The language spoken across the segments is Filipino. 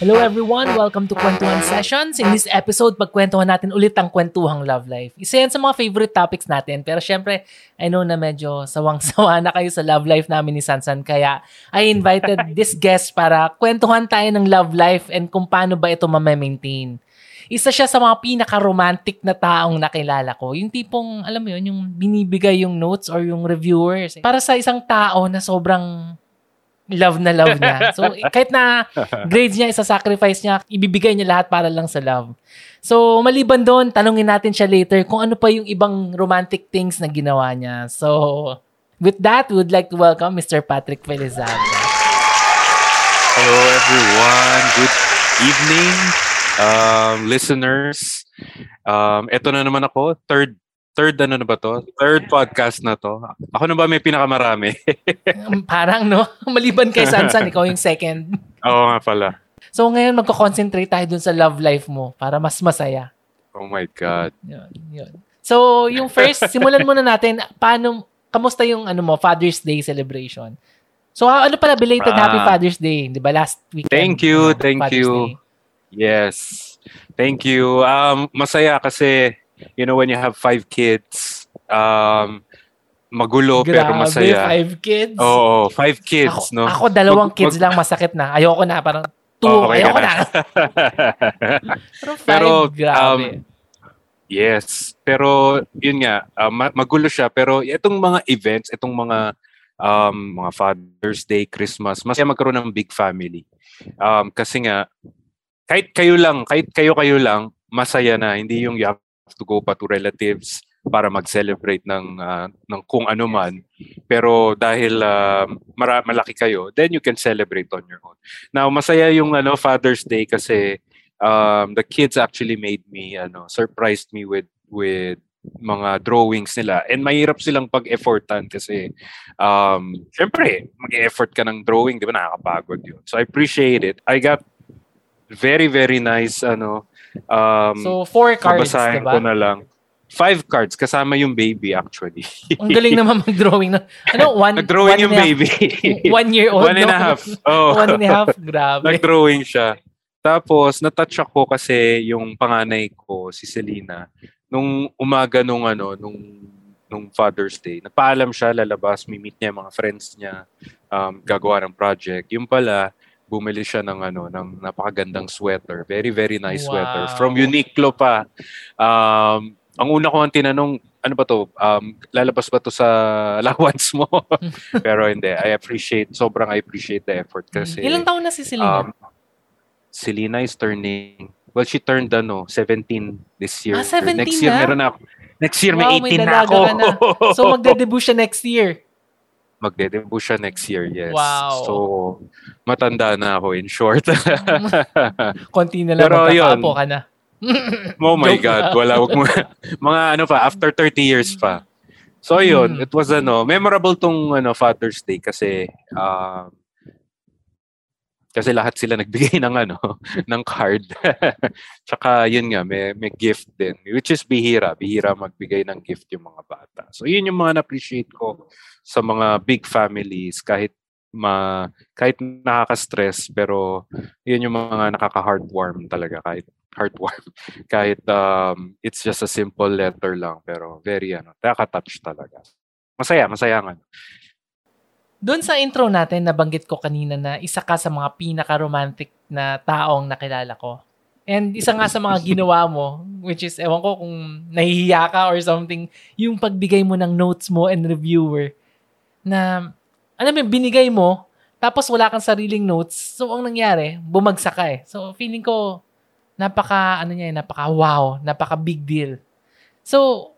Hello everyone! Welcome to Kwentuhan Sessions. In this episode, pagkwentuhan natin ulit ang kwentuhang love life. Isa yan sa mga favorite topics natin. Pero syempre, I know na medyo sawang-sawa na kayo sa love life namin ni Sansan. Kaya I invited this guest para kwentuhan tayo ng love life and kung paano ba ito ma-maintain. Isa siya sa mga pinaka-romantic na taong nakilala ko. Yung tipong, alam mo yun, yung binibigay yung notes or yung reviewers. Para sa isang tao na sobrang love na love niya. So, kahit na grades niya, isa-sacrifice niya, ibibigay niya lahat para lang sa love. So, maliban doon, tanungin natin siya later kung ano pa yung ibang romantic things na ginawa niya. So, with that, we would like to welcome Mr. Patrick Felizano. Hello everyone. Good evening, listeners. Ito na naman ako, Third podcast na to. Ako na ba may pinakamarami? Parang no. Maliban kay Sansan, ikaw yung second. Oo nga pala. So ngayon magko-concentrate tayo dun sa love life mo para mas masaya. Oh my God. Yun. So yung first, simulan muna natin. Kamusta yung Father's Day celebration? So ano pala, belated Happy Father's Day, di ba? Last weekend. Thank you. Father's Day. Yes. Thank you. Masaya kasi when you have 5 kids, magulo. Grabe, pero masaya. 5 kids? Oo, 5 kids. Ako 2 kids lang, masakit na. Ayoko na, parang 2. Oh, okay, ayoko na. pero 5, grabe. Yes, pero yun nga, magulo siya. Pero itong mga events, itong mga Father's Day, Christmas, masaya magkaroon ng big family. Kasi nga, kahit kayo lang, masaya na. Hindi yung to go pa to relatives para mag-celebrate ng kung ano man. Pero dahil malaki kayo, then you can celebrate on your own. Now, masaya yung Father's Day kasi the kids actually made me, surprised me with mga drawings nila. And mahirap silang pag-effortan kasi syempre, mag-effort ka ng drawing, di ba? Nakakapagod yun. So, I appreciate it. I got very, very nice, so, 4 cards, diba? Babasahin ko na lang. 5 cards, kasama yung baby actually. Ang galing naman mag-drawing. Nag-drawing yung baby. 1 year old. 1 and a half. Oh. 1 and a half, grabe. Nag-drawing siya. Tapos, natouch ako kasi yung panganay ko, si Selina, nung umaga nung Father's Day, nagpaalam siya, lalabas, meet niya mga friends niya, gagawa ng project. Yung pala, bumili siya ng napakagandang sweater. Very, very nice sweater. From Uniqlo pa. Ang una ko ang tinanong, ano ba to? Lalabas ba to sa allowance mo? Pero hindi. I appreciate the effort kasi. Ilang taon na si Selena? Selena is turning, well, she turned 17 this year. 17 next year, na? Meron ako. Next year, may 18 na ako. Na. So, magde-debut siya next year. Magde-debut siya next year, yes. Wow. So, matanda na ako, in short. Konti na lang, magkakaapo ka na. Oh my God, wala. Mga after 30 years pa. So, yun, it was, memorable tong Father's Day kasi lahat sila nagbigay ng card. Tsaka yun nga, may gift din. Which is bihira. Bihira magbigay ng gift yung mga bata. So yun yung mga na-appreciate ko sa mga big families. Kahit nakaka-stress, pero yun yung mga nakaka-heartwarm talaga. Kahit it's just a simple letter lang. Pero very, nakaka-touch talaga. Masaya nga. Doon sa intro natin, nabanggit ko kanina na isa ka sa mga pinaka-romantic na taong nakilala ko. And isa nga sa mga ginawa mo, which is, ewan ko kung nahihiya ka or something, yung pagbigay mo ng notes mo and reviewer na, binigay mo, tapos wala kang sariling notes. So, ang nangyari, bumagsak ka eh. So, feeling ko, napaka-wow, napaka-big deal. So,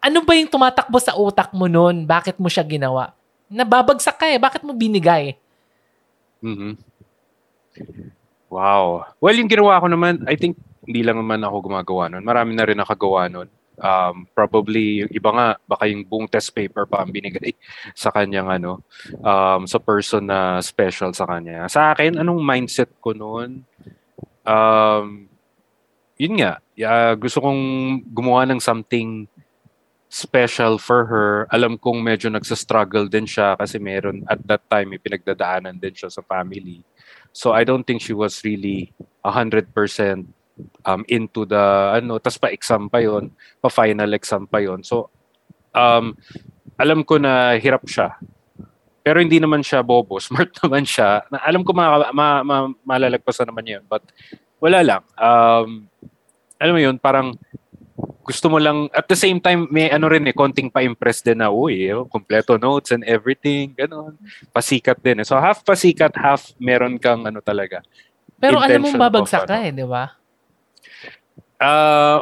ano ba yung tumatakbo sa utak mo noon? Bakit mo siya ginawa? Nababagsak ka eh. Bakit mo binigay? Mm-hmm. Wow. Well, yung ginawa ko naman, I think hindi lang naman ako gumagawa nun. Marami na rin nakagawa nun. Probably, yung iba nga, baka yung buong test paper pa ang binigay sa kanyang sa person na special sa kanya. Sa akin, anong mindset ko nun? Yun nga. Gusto kong gumawa ng something special for her. Alam kong medyo nagsastruggle din siya kasi meron at that time may pinagdadaanan din siya sa family. So I don't think she was really 100% into the ano, tas pa exam pa yon, pa final exam pa yon. So alam ko na hirap siya. Pero hindi naman siya bobo, smart naman siya. Alam ko malalagpasan naman yun, but wala lang. Alam mo yun, parang gusto mo lang, at the same time, may ano rin eh, konting pa-impress din na, uy, kompleto notes and everything, ganun. Pasikat din eh. So half pasikat, half meron kang ano talaga. Pero alam mong babagsak ka eh, di ba?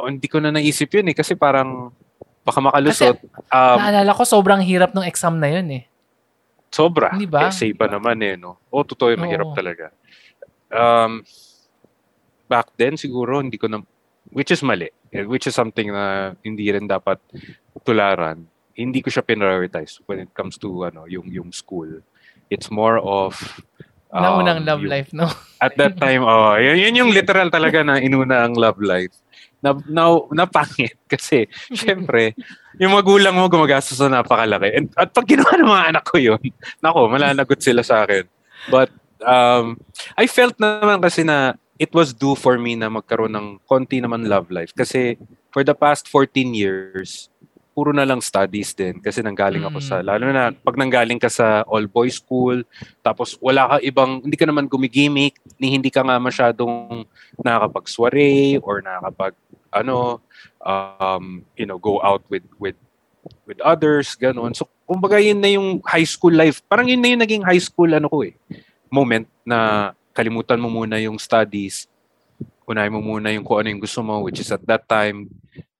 Hindi ko na naisip yun eh, kasi parang baka makalusot. Kasi, naalala ko, sobrang hirap ng exam na yun eh. Sobra. Essay pa naman eh, no? O, totoo, mahirap talaga. Back then, siguro, hindi ko na... Which is mali. Which is something na hindi rin dapat tularan. Hindi ko siya prioritize when it comes to ano yung school. It's more of... naunang love life, no? At that time, yun yung literal talaga na inuna ang love life. Na pangit kasi syempre yung magulang mo gumagastos na napakalaki at pag ginawa ng mga anak ko yun, nako, malalagot sila sa akin. But I felt naman kasi na it was due for me na magkaroon ng konti naman love life kasi for the past 14 years puro na lang studies din kasi nanggaling ako sa, lalo na pag nanggaling ka sa all-boys school, tapos wala ka ibang, hindi ka naman gumigimik, hindi ka nga masyadong nakakapag-soiree or nakakapag, go out with others, gano'n. So, kumbaga yun na yung high school life. Parang yun na yung naging high school, moment na kalimutan mo muna yung studies, unahin mo muna yung kung ano yung gusto mo, which is at that time,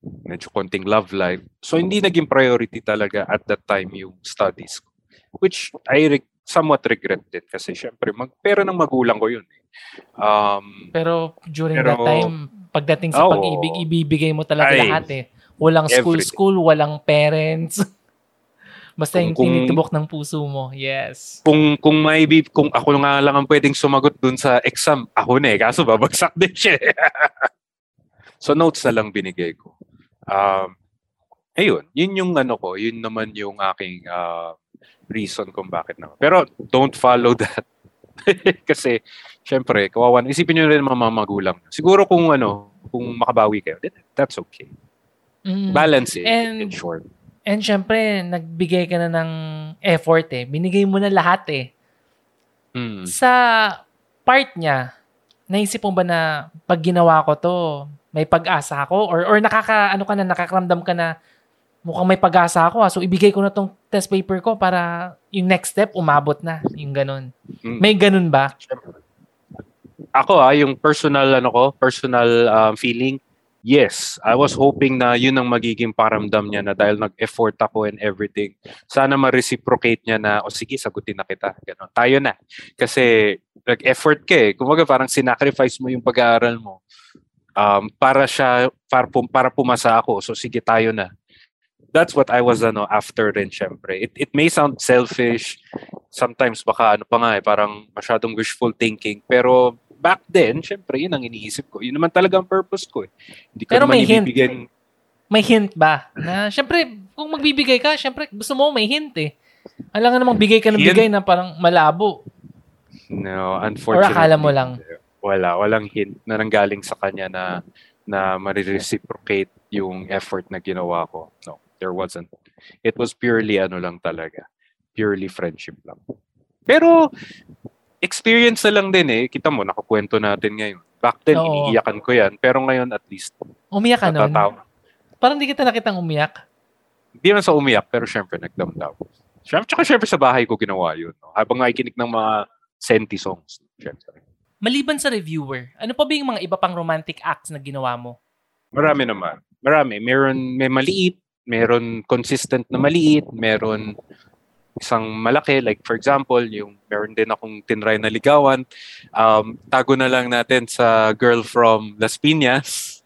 medyo konting love life. So, hindi naging priority talaga at that time yung studies ko. Which I somewhat regret din kasi syempre, pero ng magulang ko yun. Pero during that time, pagdating sa pag-ibig, ibibigay mo talaga lahat eh. Walang school, walang parents. Basta yung tinitibok ng puso mo. Yes. Kung ako nga lang ang pwedeng sumagot dun sa exam, ako na eh. Kaso babagsak din siya. So, notes na lang binigay ko. Ayun, yun yung ko, yun naman yung aking reason kung bakit naman. Pero don't follow that. Kasi, syempre, kawawan. Isipin nyo rin mga magulang. Siguro kung makabawi kayo, that's okay. Balance it in short. And syempre, nagbigay ka na ng effort eh. Binigay mo na lahat eh. Sa part niya, naisip mo ba na pag ginawa ko to, may pag-asa ako? Or nakakaramdam ka na mukhang may pag-asa ako. So, ibigay ko na tong test paper ko para yung next step, umabot na. Yung ganun. May ganun ba? Ako yung personal feeling, yes. I was hoping na yun ang magiging paramdam niya na dahil nag-effort ako and everything. Sana ma-reciprocate niya na, sige, sagutin na kita. Ganun. Tayo na. Kasi nag-effort ka eh. Kumbaga parang sinacrifice mo yung pag-aaral mo. Para pumasa ako. So, sige, tayo na. That's what I was after rin, syempre. It may sound selfish. Sometimes, baka pa nga eh, parang masyadong wishful thinking. Pero, back then, syempre, yun ang iniisip ko. Yun naman talaga ang purpose ko eh. Hindi ko pero naman ibibigyan. May hint ba? Na, syempre, kung magbibigay ka, syempre, gusto mo may hint eh. Alam nga namang bigay ka ng bigay na parang malabo. No, unfortunately. Or akala mo lang. Walang hint na nanggaling sa kanya na ma-reciprocate yung effort na ginawa ko. No, there wasn't. It was purely lang talaga. Purely friendship lang. Pero, experience na lang din eh. Kita mo, nakakwento natin ngayon. Back then, iniiyakan ko yan. Pero ngayon, at least. Umiyak ka nun? Parang di kita nakitang umiyak. Hindi man sa umiyak, pero syempre, nagdamdaw. Tsaka syempre sa bahay ko ginawa yun. No? Habang nakikinig ng mga senti songs. Syempre. Maliban sa reviewer, ano pa ba yung mga iba pang romantic acts na ginawa mo? Marami naman. Marami. May maliit, meron consistent na maliit, meron isang malaki. Like for example, yung meron din akong tinry na ligawan. Tago na lang natin sa girl from Las Piñas.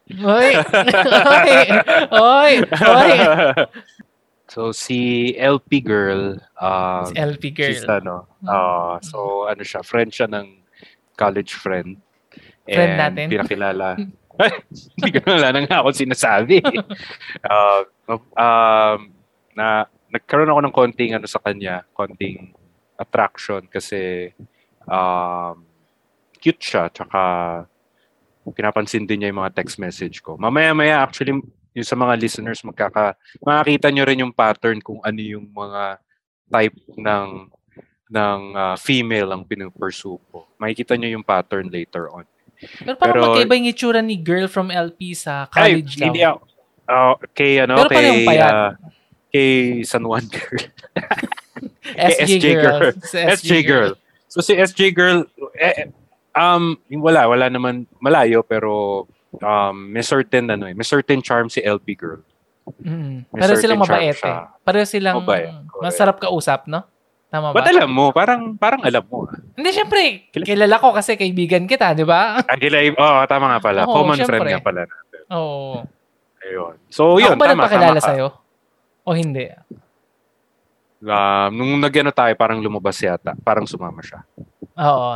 Oy! So, si LP girl. Si LP girl. She's siya, friend siya ng college friend. Friend natin? Pinakilala. Hindi ko na lang ako sinasabi. Nagkaroon ako ng konting sa kanya, konting attraction kasi cute siya. Tsaka pinapansin din niya yung mga text message ko. Mamaya-maya actually yung sa mga listeners makakita nyo rin yung pattern kung ano yung mga type ng female ang pinupursue ko. Makikita nyo yung pattern later on. Pero magkaiba yung itsura ni girl from LP sa college ay, daw. Pero parang payat. Kay San Juan girl. SJ girl. So si SJ girl, wala naman malayo pero may certain charm si LP girl. Pero silang mabait eh. Pero silang masarap kausap, no? Tama ba? Ba't alam mo? Parang alam mo. Hindi, syempre. Kilala ko kasi kaibigan kita, di ba? Tama nga pala. Common syempre. Friend nga pala natin. Oo. Ayun. So, yun. Ako ba nagpakilala sa'yo? O hindi? Nung nag-ano tayo, parang lumabas yata. Parang sumama siya. Oo.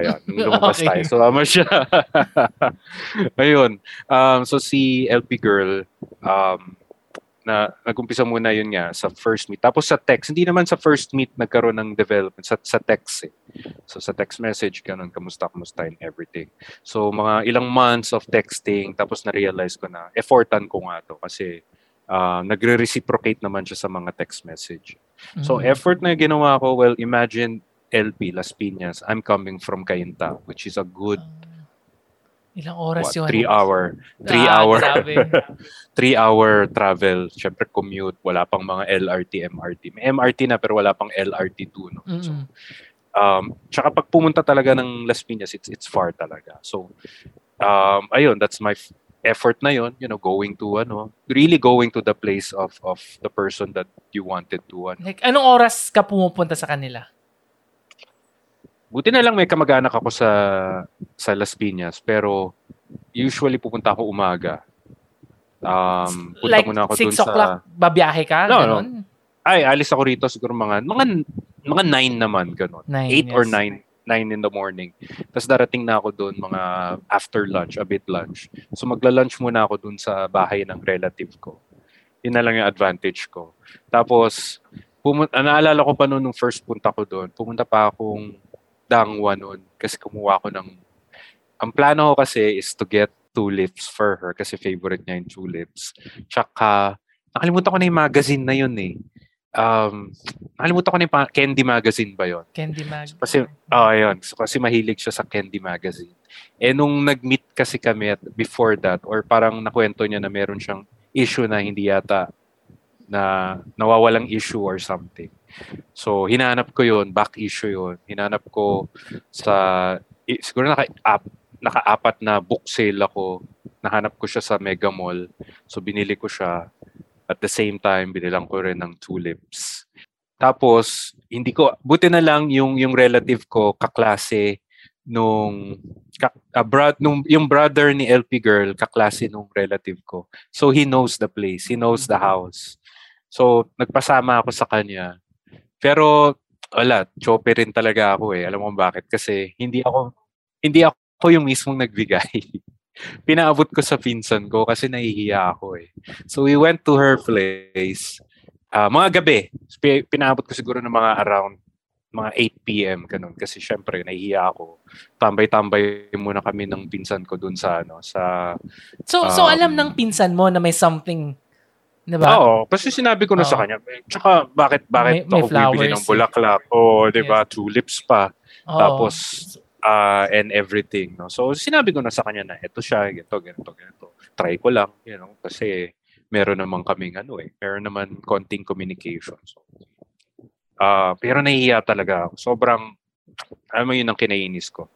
Yun. Lumabas tayo. Sumama siya. Ayun. So, si LP girl, na nag-umpisa muna yun nga sa first meet. Tapos sa text, hindi naman sa first meet nagkaroon ng development. Sa text eh. So sa text message, ganun, kamusta and everything. So mga ilang months of texting, tapos na-realize ko na effortan ko nga to kasi nagre-reciprocate naman siya sa mga text message. Mm-hmm. So effort na ginawa ko, well, imagine LP, Las Piñas, I'm coming from Kainta, which is a good... Ilang oras yun? 3 hour travel. Siyempre commute. Wala pang mga LRT, MRT. May MRT na pero wala pang LRT2. No? So, tsaka pag pumunta talaga ng Las Piñas, it's far talaga. So, ayun, that's my effort na yun. You know, really going to the place of the person that you wanted to. Like, anong oras ka pumupunta sa kanila? Buti na lang may kamag-anak ako sa Las Piñas, pero usually pupunta ako umaga. Punta like muna ako 6 o'clock, babiyahe ka? No. Ay, alis ako rito siguro mga 9 naman, ganun. 8 or 9 in the morning. Tapos darating na ako doon mga after lunch, a bit lunch. So magla-lunch muna ako doon sa bahay ng relative ko. Yun na lang yung advantage ko. Tapos, naalala ko pa noon nung first punta ko doon, pumunta pa akong dangwa noon kasi kumuha ko ng... Ang plano ko kasi is to get tulips for her kasi favorite niya yung tulips. Tsaka, nakalimutan ko na yung magazine na yun eh. Nakalimutan ko na yung Candy Magazine ba yun? Candy Magazine. Kasi, yun. So, kasi mahilig siya sa Candy Magazine. Nung nag-meet kasi kami before that or parang nakwento niya na meron siyang issue na hindi yata na nawawalang issue or something. So, hinanap ko yun. Back issue yun. Hinanap ko sa... Siguro naka-apat na book sale ako. Nahanap ko siya sa Mega Mall. So, binili ko siya. At the same time, binilang ko rin ng tulips. Tapos, hindi ko... Buti na lang yung relative ko, kaklase yung brother ni LP girl, kaklase nung relative ko. So, he knows the place. He knows the house. So, nagpasama ako sa kanya. Pero, chope rin talaga ako eh. Alam mo bakit? Kasi, hindi ako yung mismong nagbigay. Pinaabot ko sa pinsan ko kasi nahihiya ako eh. So, we went to her place. Mga gabi. Pinaabot ko siguro ng mga around mga 8 p.m. ganun. Kasi, syempre, nahihiya ako. Tambay-tambay muna kami ng pinsan ko dun sa ano. So, alam ng pinsan mo na may something... Diba? Oo, kasi sinabi ko na sa kanya, tsaka bakit may ako flowers, bibili ng bulaklak o diba, yes. Tulips pa, tapos and everything. No? So sinabi ko na sa kanya na eto siya, ganito. Try ko lang, you know, kasi meron naman kaming meron naman konting communication. So, pero nahihiya talaga ako. Sobrang, alam mo yun ang kinainis ko,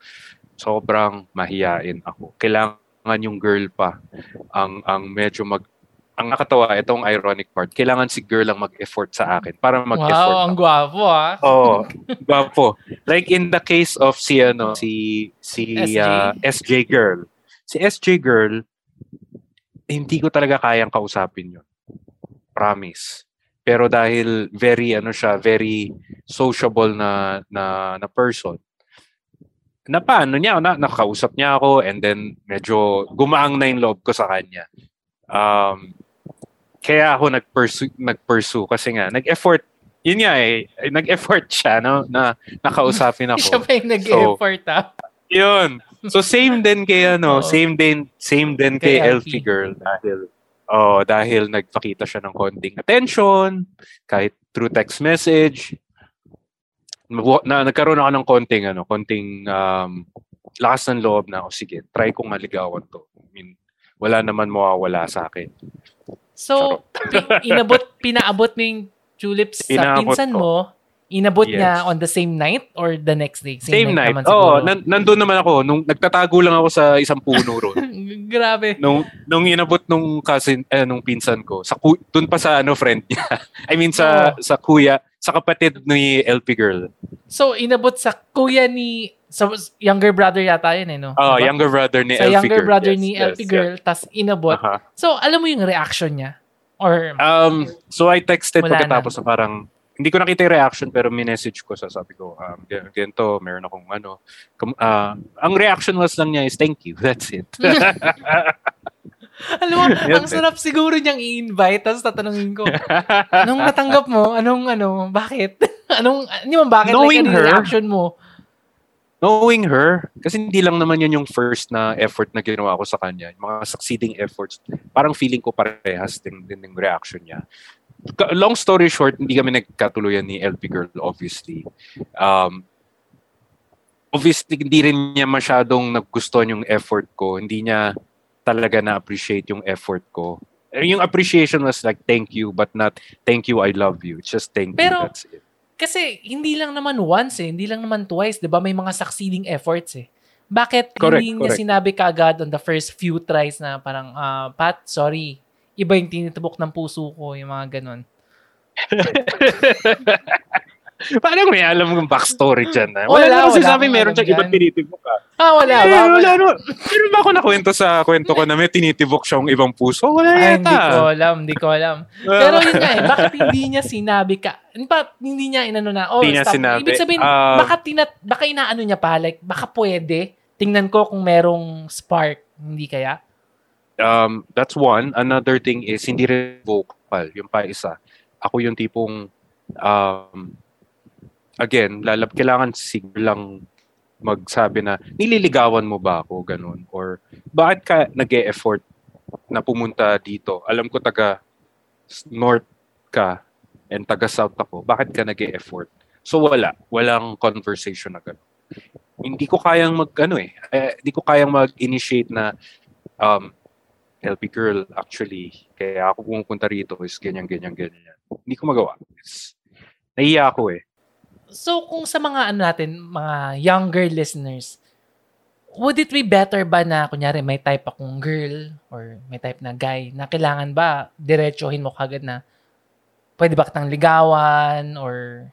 sobrang mahiyain ako. Kailangan yung girl pa ang medyo ang nakatawa, itong ironic part, kailangan si girl ang mag-effort sa akin para mag-effort. Wow, ang gwapo ah. Oo, gwapo. Like in the case of si SJ girl. Si SJ girl, hindi ko talaga kayang kausapin yun. Promise. Pero dahil very sociable na person, nakausap niya ako and then medyo gumaang na yung loob ko sa kanya. Kaya ako nag-pursue kasi nga nag-effort. Yun nga eh, nag-effort siya no na nakausapin ako. Siya pa yung nag-effort. Yun. So same din kay ano, same din kay Elfie Girl dahil nagpakita siya ng konting attention kahit through text message. Nagkaroon ako ng konting lakas ng loob na, sige, try kong maligawan to. I mean, wala naman mawawala sa akin. So, pinaabot mo yung tulips sa pinsan mo. Inabot niya on the same night or the next day? Same night. Oo, nandun naman ako. Nung nagtatago lang ako sa isang puno ron. Grabe. Nung inabot nung cousin, nung pinsan ko, dun pa sa friend niya. I mean, sa kuya, sa kapatid ni LP Girl. So, inabot sa kuya ni... So, younger brother yata yun eh, no? Oo, younger brother ni LP Girl. So, younger brother ni LP Girl, tas inabot. Uh-huh. So, alam mo yung reaction niya? Or... So, I texted pagkatapos na parang... Hindi ko nakita yung reaction pero minessage ko sa sabi ko, ganito, meron akong ano. Ang reaction was lang niya is, thank you, that's it. Alam mo, ang sarap siguro niyang i-invite tapos tatanungin ko, anong natanggap mo? Anong, bakit? Knowing like, her, reaction mo? Knowing her, kasi hindi lang naman yun yung first na effort na ginawa ko sa kanya. Yung mga succeeding efforts, parang feeling ko parehas din yung reaction niya. Long story short, hindi kami nagkatuluyan ni LP Girl, obviously. Obviously, hindi rin niya masyadong nagustuhan yung effort ko. Hindi niya talaga na-appreciate yung effort ko. Yung appreciation was like, thank you, but not, thank you, I love you. It's just thank you, that's it. Kasi hindi lang naman once hindi lang naman twice, di ba? May mga succeeding efforts Bakit hindi niya sinabi kaagad on the first few tries na parang, Pat, sorry, iba yung tinitibok ng puso ko, yung mga ganun. Parang may alam kong backstory dyan. Wala lang sinabi, meron siyang ibang tinitibok. Wala. Meron ba ako nakwento sa kwento ko na may tinitibok siyang ibang puso? Wala yata. Hindi ko alam. Pero yun nga bakit hindi niya sinabi ka? Hindi niya inano na, stop. Ibig sabihin, baka inaano niya pa, like, baka pwede, tingnan ko kung merong spark, hindi kaya? That's one. Another thing is, hindi rin vocal. Yung pa isa. Ako yung tipong, again, kailangan siglang magsabi na, nililigawan mo ba ako? Ganun. Or, bakit ka nag-e-effort na pumunta dito? Alam ko taga-north ka and taga-south ako. Bakit ka nag-e-effort? So, wala. Walang conversation na ganun. Hindi ko kayang hindi ko kayang mag-initiate na LP Girl, actually, kaya ako pumunta rito is ganyan. Hindi ko magawa. Nahiya ako So, kung sa mga mga younger listeners, would it be better ba na, kunyari, may type akong girl or may type na guy na kailangan ba diretsuhin mo kagad na pwede ba kitang ligawan or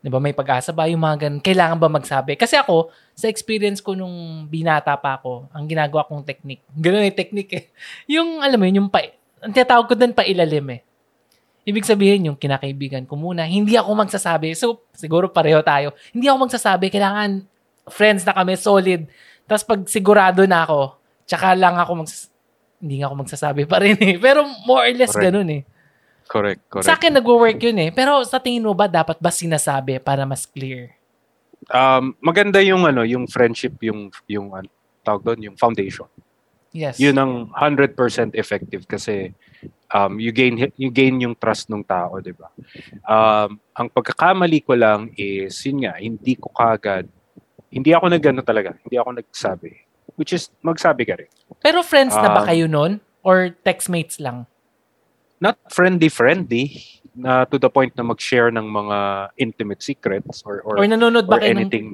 diba, may pag-asa ba yung mga ganun? Kailangan ba magsabi? Kasi ako, sa experience ko nung binata pa ako, ang ginagawa kong technique, ganun yung technique Yung, alam mo yun, ang tinatawag ko doon pailalim Ibig sabihin, yung kinakaibigan ko muna, hindi ako magsasabi. So, siguro pareho tayo. Hindi ako magsasabi, kailangan friends na kami, solid. Tapos pag sigurado na ako, tsaka lang ako hindi nga ako magsasabi pa rin Pero more or less ganun Correct. Sa akin, nag-work yun Pero sa tingin mo ba, dapat ba sinasabi para mas clear? Maganda yung, yung friendship, yung tawag doon, yung foundation. Yes. Yun ang 100% effective kasi you gain yung trust ng tao, di ba? Ang pagkakamali ko lang is, yun nga, hindi ako nagsabi. Which is, magsabi ka rin. Pero friends na ba kayo nun? Or textmates lang? Not friendly na to the point na mag-share ng mga intimate secrets or nanonood ba or kayo anything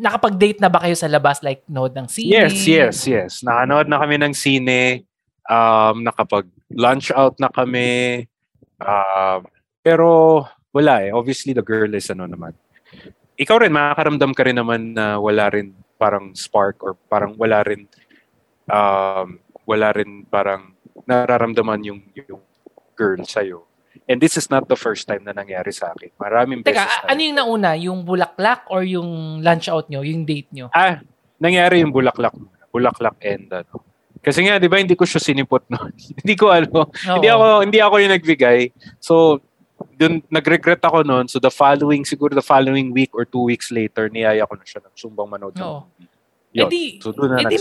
nakapag-date na ba kayo sa labas like nood ng sine? Yes. Nakanood na kami ng sine, nakapag-lunch out na kami. Pero wala Obviously the girl is naman. Ikaw rin makakaramdam ka rin naman na wala rin parang spark or parang wala rin parang nararamdaman yung girl sa'yo. And this is not the first time na nangyari sa akin. Maraming beses na. Ano yung nauna? Yung bulaklak or yung lunch out nyo? Yung date nyo? Nangyari yung bulaklak. Bulaklak and Kasi nga, di ba, hindi ko siya sinipot noon. Hindi ko Hindi ako yung nagbigay. So, dun, nag-regret ako noon. So, the following week or 2 weeks later, niyaya ko na siya ng sumbang manood ng movie. Edi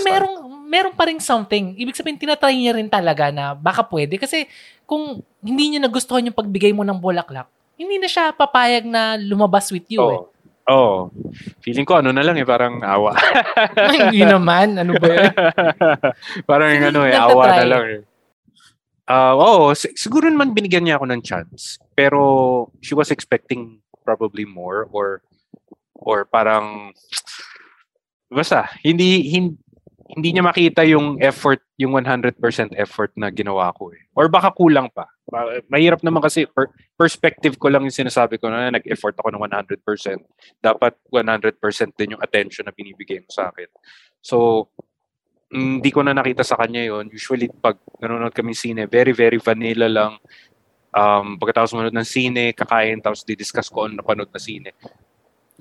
merong pa rin something. Ibig sabihin, tinatry niya rin talaga na baka pwede. Kasi kung hindi niya nagustuhan yung pagbigay mo ng bulaklak, hindi na siya papayag na lumabas with you. Oh. Eh. Oh. Feeling ko ano na lang eh, parang awa. Hindi naman, ano ba yun? Parang yung ano eh, awa na lang eh. Oo, siguro naman binigyan niya ako ng chance. Pero she was expecting probably more or parang basta, hindi niya makita yung effort, yung 100% effort na ginawa ko eh. Or baka kulang pa. Mahirap naman kasi perspective ko lang yung sinasabi ko na nag-effort ako ng 100%. Dapat 100% din yung attention na binibigay mo sa akin. So, hindi ko na nakita sa kanya yon. Usually, pag nanonood kami sine, very, very vanilla lang. Pagkatapos manood ng sine, kakain, tapos didiscuss ko on napanood na sine.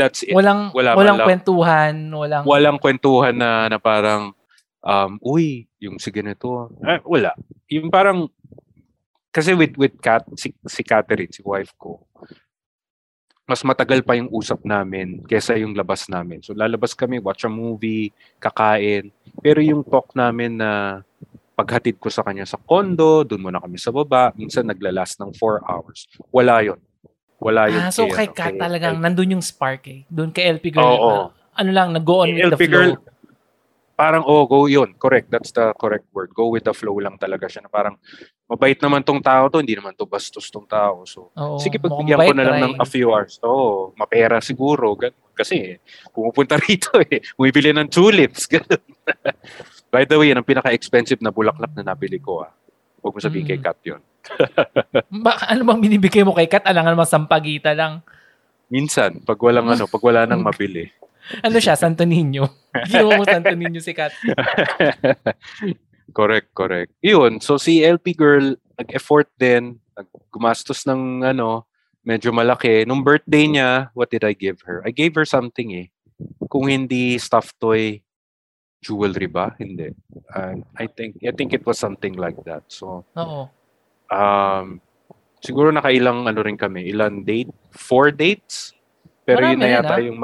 That's it. Walang kwentuhan na parang, uy, yung sige na ito. Wala. Yung parang, kasi with si Catherine, si wife ko, mas matagal pa yung usap namin kesa yung labas namin. So, lalabas kami, watch a movie, kakain. Pero yung talk namin na paghatid ko sa kanya sa condo, doon muna kami sa baba, minsan naglalas ng 4 hours. Wala yun. So, kay Kat talagang nandun yung spark eh. Doon kay LP Girl. Oh, oh. Ano lang, nag-go on with LP the flow. Girl, parang, go yun. Correct. That's the correct word. Go with the flow lang talaga siya. Na parang, mabait naman tong tao to, hindi naman to bastos tong tao. So, sige, pagbigyan ko na lang ng a few hours. Oo, mapera siguro. Kasi, pumupunta rito eh. Bumibili ng tulips. By the way, yan ang pinaka-expensive na bulaklak na nabili ko ah. Huwag mo sabihin kay Kat yun. Ano bang binibigay mo kay Kat? Alangan naman sampagita lang. Minsan, pag wala nang mabili. Ano siya? Santo Niño. Ginawa mo Santo Niño si Kat. Correct. Yun. So, si LP Girl, nag-effort din. Gumastos ng, medyo malaki. Nung birthday niya, what did I give her? I gave her something eh. Kung hindi stuffed toy, jewelry ba? Hindi. I think it was something like that. So, siguro nakailang rin kami. Ilan date? 4 dates? Pero marami yun na yata yung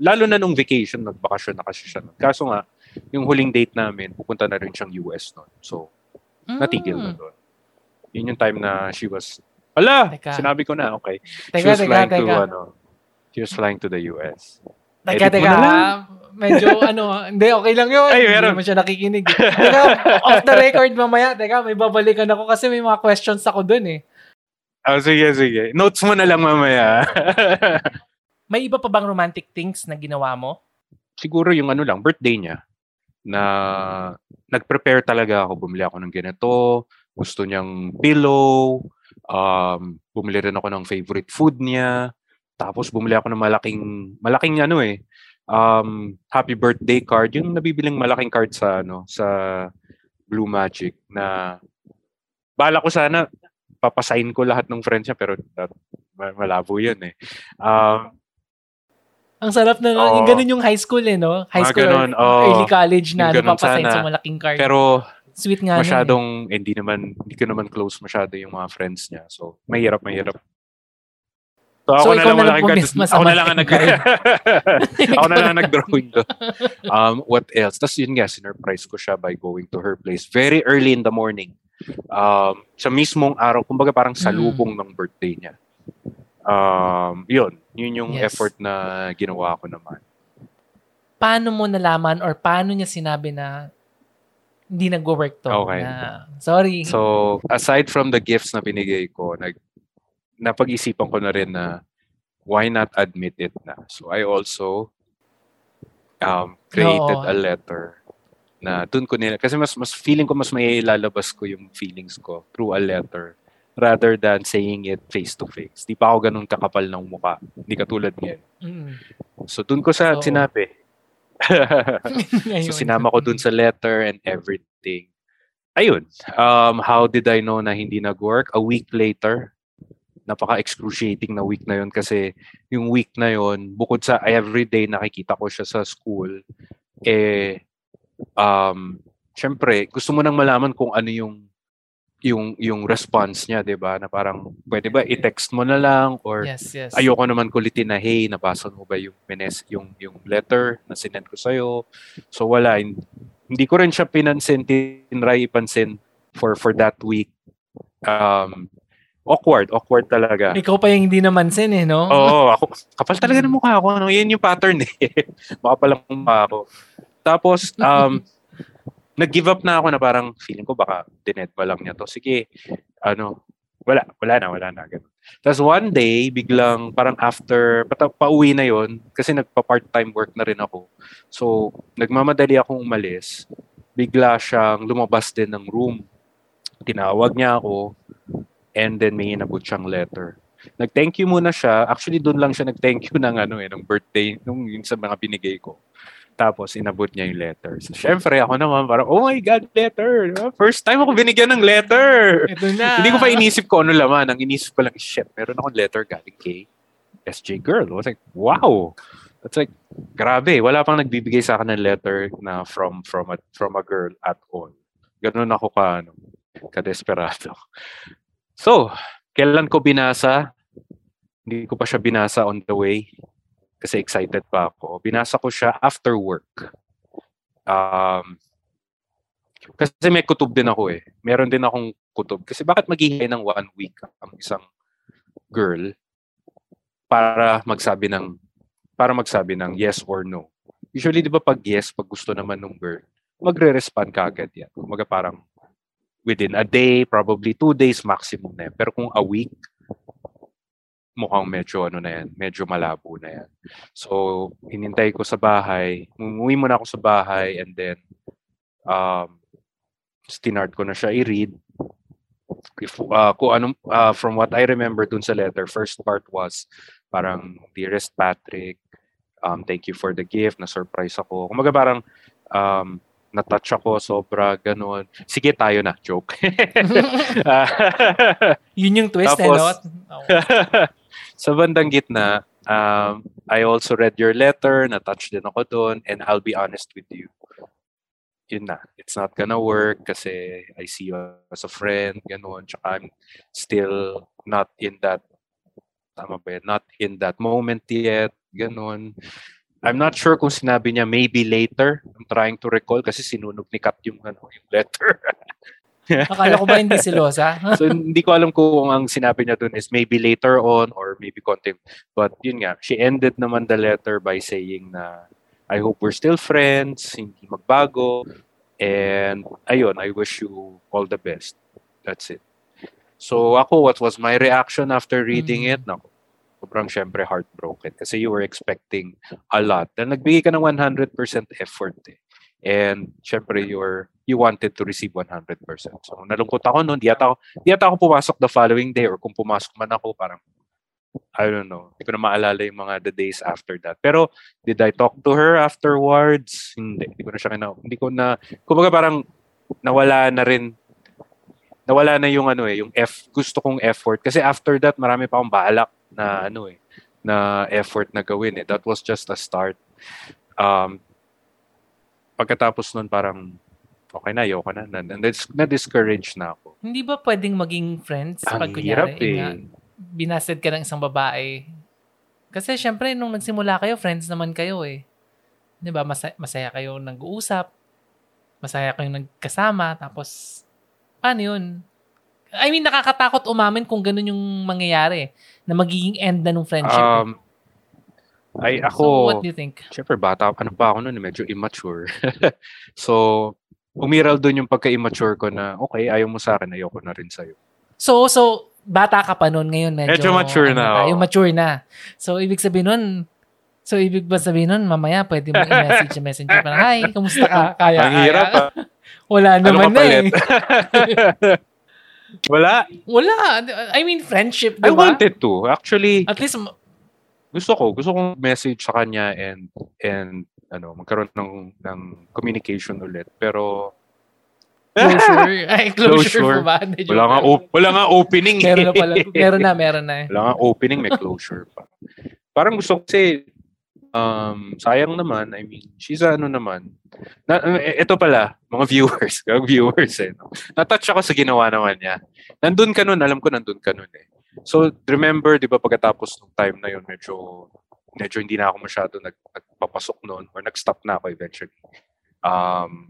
lalo na nung vacation, nagbakasyon na kasi siya. Kaso nga, yung huling date namin, pupunta na rin siyang US nun. So, natigil na doon. Yun yung time na she was, sinabi ko na, okay. She was flying to the US. Medyo hindi, okay lang yun. Ay, hindi naman siya nakikinig. Teka, off the record mamaya. Teka, may babalikan ako kasi may mga questions ako dun eh. Sige. Notes mo na lang mamaya. May iba pa bang romantic things na ginawa mo? Siguro yung birthday niya. Na nag-prepare talaga ako. Bumili ako ng ganito. Gusto niyang pillow. Bumili rin ako ng favorite food niya. Tapos bumili ako ng malaking happy birthday card. Yung nabibiling malaking card sa Blue Magic na bala ko sana papasign ko lahat ng friends niya pero malabo yun eh. Ang sarap na yung ganun yung high school eh, no? High school ganun, early college na napapasign sa malaking card. Pero sweet nga masyadong, hindi ko naman close masyado yung mga friends niya. So, mahirap. So, ako na lang nag-drawing doon. What else? Tapos yun nga, sinurprise ko siya by going to her place very early in the morning. Sa mismong araw, kumbaga parang salubong ng birthday niya. Yun yung effort na ginawa ko naman. Paano mo nalaman or paano niya sinabi na hindi nag-work to? Okay. Sorry. So, aside from the gifts na binigay ko, napag-isipan ko na rin na why not admit it na? So, I also created a letter na dun ko nila. Kasi mas feeling ko, mas may ilalabas ko yung feelings ko through a letter. Rather than saying it face-to-face. Di pa ako ganun kakapal ng mukha. Hindi katulad ngayon. So, dun ko sinabi. So, sinama ko dun sa letter and everything. Ayun. How did I know na hindi nag-work? A week later, napaka-excruciating na week na yun kasi yung week na yun, bukod sa everyday nakikita ko siya sa school, syempre, gusto mo nang malaman kung ano yung yung response niya, 'di ba? Na parang pwede ba i-text mo na lang or yes. Ayoko naman kulitin na, hey, nabasa mo ba yung letter na sinend ko sa iyo? So wala, hindi ko rin siya pinansin for that week. Awkward talaga. Ikaw pa yung hindi naman sin eh, no? Oo, ako kapal talaga ng mukha ko, no? 'Yan yung pattern eh. Makapal ang mukha ko. Tapos nag-give up na ako na parang feeling ko baka dinet pa lang niya to. Sige, wala na. Ganun. Tapos one day, biglang parang after, pauwi na yon kasi nagpa-part-time work na rin ako. So, nagmamadali akong umalis. Bigla siyang lumabas din ng room. Tinawag niya ako and then may inabot siyang letter. Nag-thank you muna siya. Actually, doon lang siya nag-thank you ng birthday, yung sa mga binigay ko. Tapos inabot niya yung letter. So, syempre, ako naman parang, oh my God, letter! First time ako binigyan ng letter! Ito na! Hindi ko pa inisip ko ano laman. Ang inisip ko lang, shit, meron akong letter galing kay SJ Girl. I was like, wow! That's like, grabe. Wala pang nagbibigay sa akin ng letter na from a girl at all. Ganun ako kadesperado. So, kailan ko binasa? Hindi ko pa siya binasa on the way. Kasi excited pa ako. Binasa ko siya after work. Kasi may kutob din ako eh. Meron din akong kutob. Kasi bakit maghihintay ng 1 week ang isang girl para magsabi ng yes or no? Usually, di ba pag yes, pag gusto naman ng girl, magre-respond ka agad yan. Kumaga parang within a day, probably 2 days maximum na yan. Pero kung a week, mukhang medyo malabo na yan. So, hinintay ko sa bahay. Umuwi muna ako sa bahay and then stinart ko na siya i-read. From what I remember dun sa letter, first part was parang, Dearest Patrick, thank you for the gift. Na-surprise ako. Kumaga parang na-touch ako sobra, ganun. Sige, tayo na. Joke. Yun yung twist, tapos, eh, sa bandang gitna, I also read your letter, na-touch din ako doon, and I'll be honest with you. Yun na. It's not gonna work kasi I see you as a friend, ganun. Tsaka I'm still not in that, tama ba yun? Not in that moment yet, ganun. I'm not sure kung sinabi niya maybe later. I'm trying to recall kasi sinunog ni Kat yung letter. Akala ko ba hindi silosa? So, hindi ko alam kung ang sinabi niya dun is maybe later on or maybe konti. But yun nga, she ended naman the letter by saying na I hope we're still friends, hindi magbago, and ayun, I wish you all the best. That's it. So ako, what was my reaction after reading it? Naku, sobrang syempre heartbroken kasi you were expecting a lot. Dahil nagbigay ka ng 100% effort eh. And syempre, you wanted to receive 100%. So, nalungkot ako noon. Di ata ako pumasok the following day or kung pumasok man ako, parang, I don't know. Hindi ko na maalala yung mga the days after that. Pero, did I talk to her afterwards? Hindi. Kumbaga parang, nawala na yung gusto kong effort. Kasi after that, marami pa akong balak na effort na gawin eh. That was just a start. Pagkatapos nun parang okay na, ayoko na. Na-discourage na ako. Hindi ba pwedeng maging friends? Ang hirap eh. Binasted ka ng isang babae. Kasi syempre, nung nagsimula kayo, friends naman kayo eh. Di ba? Masaya kayo nag-uusap. Masaya kayo nagkasama. Tapos, paano yun? I mean, nakakatakot umamin kung ganun yung mangyayari. Na magiging end na nung friendship. So, what do you think? Siyempre, bata. Ano pa ako noon? Medyo immature. So, umiral doon yung pagka-immature ko na, okay, ayaw mo sa akin, ayoko na rin sa'yo. So, bata ka pa noon ngayon. Medyo mature na. Yung mature na. So, ibig ba sabihin nun, mamaya pwede mo i-message yung messenger pa na, hi, kamusta ka? Kaya. Wala naman na eh. Wala. I mean, friendship, diba? I wanted to. Actually, at least, Gusto kong message sa kanya and magkaroon ng communication ulit. Pero closure. Ay, closure. Pa ba? Wala nga opening. Meron na. Wala nga opening, may closure pa. Parang gusto ko kasi Sayang naman, I mean, she's ano naman. Ito pala, mga viewers, no? Na-touch ako sa ginawa naman niya. Nandun ka nun, alam ko nandun ka nun eh. So, remember, di ba, pagkatapos ng time na yun, medyo hindi na ako masyado nagpapasok nun or nag-stop na ako eventually.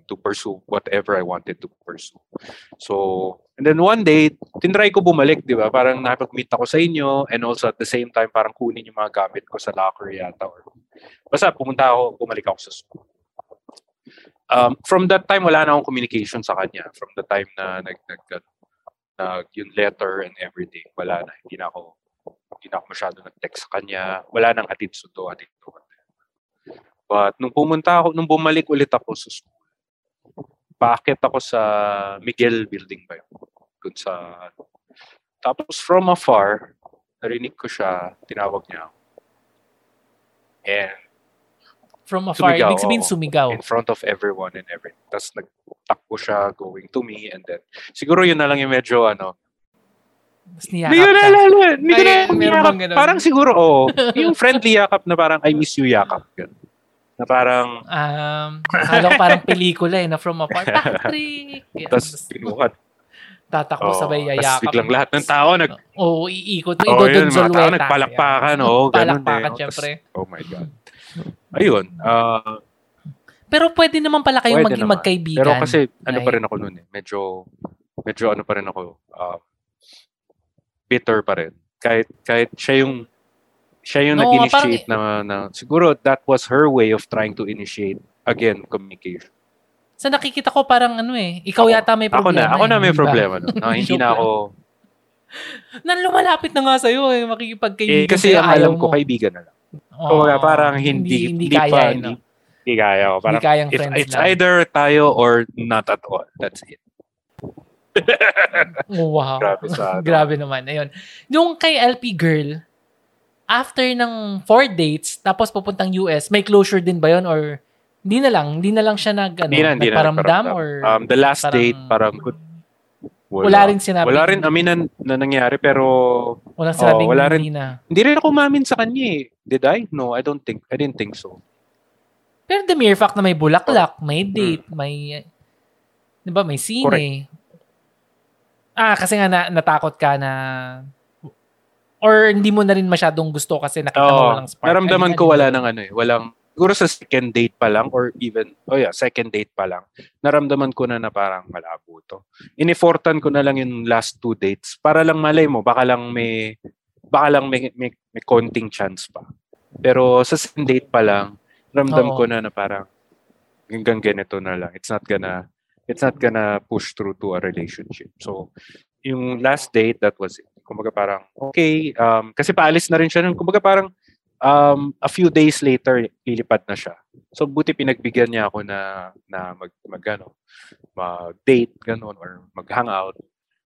To pursue whatever I wanted to pursue. So, and then one day, tinry ko bumalik, di ba? Parang nakapag-meet ako sa inyo and also at the same time, parang kunin yung mga gamit ko sa locker yata. Or, basta, bumalik ako sa school. From that time, wala na akong communication sa kanya. From the time na yung letter and everything, wala na. Hindi na ako masyado nag-text sa kanya. Wala nang atid-suto. But nung bumalik ulit ako sa school, paakit ako sa Miguel building ba yun? Dun sa... Tapos from afar, narinig ko siya, tinawag niya ako. And... From afar, sumigaw, ibig sabihin sumigaw. In front of everyone and everything. Tapos nagtakbo siya going to me and then... Siguro yun na lang yung medyo ano... Mas niyakap ka. Hindi ko na yakap. Parang siguro, oo. Yung friendly yakap na parang I miss you yakap. Ganun. Na parang... Alam parang pelikula eh, na from afar. Patrick! Tapos pinukat. Tatakbo sabay yayakap. Tapos biglang lahat ng tao nag... Oo, iikot. Igodun sa luweta. Tao nagpalakpakan. Oo, ganun eh. Syempre. Oh my God. Ayun. Pero pwede naman pala kayong maging magkaibigan. Pero kasi ano pa rin ako noon eh. Medyo ano pa rin ako. Bitter pa rin. Kahit siya yung nag-initiate na siguro that was her way of trying to initiate again communication. Sa nakikita ko parang ano eh, ikaw yata may problema. Ako na may problema no. Hindi na ako. Nang lumalapit na nga sa iyo eh makikipagkaibigan. Kasi alam ko kaibigan na lang. Oh, so, parang hindi kaya. Parang it's either tayo or not at all. That's it. Wow. Grabe naman. Ayun. Yung kay LP Girl, after ng 4 dates, tapos pupuntang US, may closure din ba yun? Or hindi na lang siya nagparamdam? Or the last date, parang... Wala rin sinabi. Wala rin aminan na nangyari, pero... Walang sinabing hindi na. Hindi rin ako umamin sa kanya eh. Did I? No, I didn't think so. Pero the mere fact na may bulaklak, may date, may... Diba, may scene eh. Kasi nga natakot ka na... Or hindi mo na rin masyadong gusto kasi nakita mo walang spark. Naramdaman ko wala nang ano eh. Walang, siguro sa second date pa lang or even, second date pa lang. Naramdaman ko na parang malabo to. Inefortan ko na lang yung last 2 dates. Para lang malay mo, baka lang may konting chance pa. Pero sa second date pa lang, naramdaman ko na parang hanggang ganito na lang. It's not gonna push through to a relationship. So, yung last date, that was it. Kumbaga parang, okay. Kasi paalis na rin siya. Kumbaga parang, a few days later, lilipad na siya. So, buti pinagbigyan niya ako na mag-date, gano'n, or mag-hangout.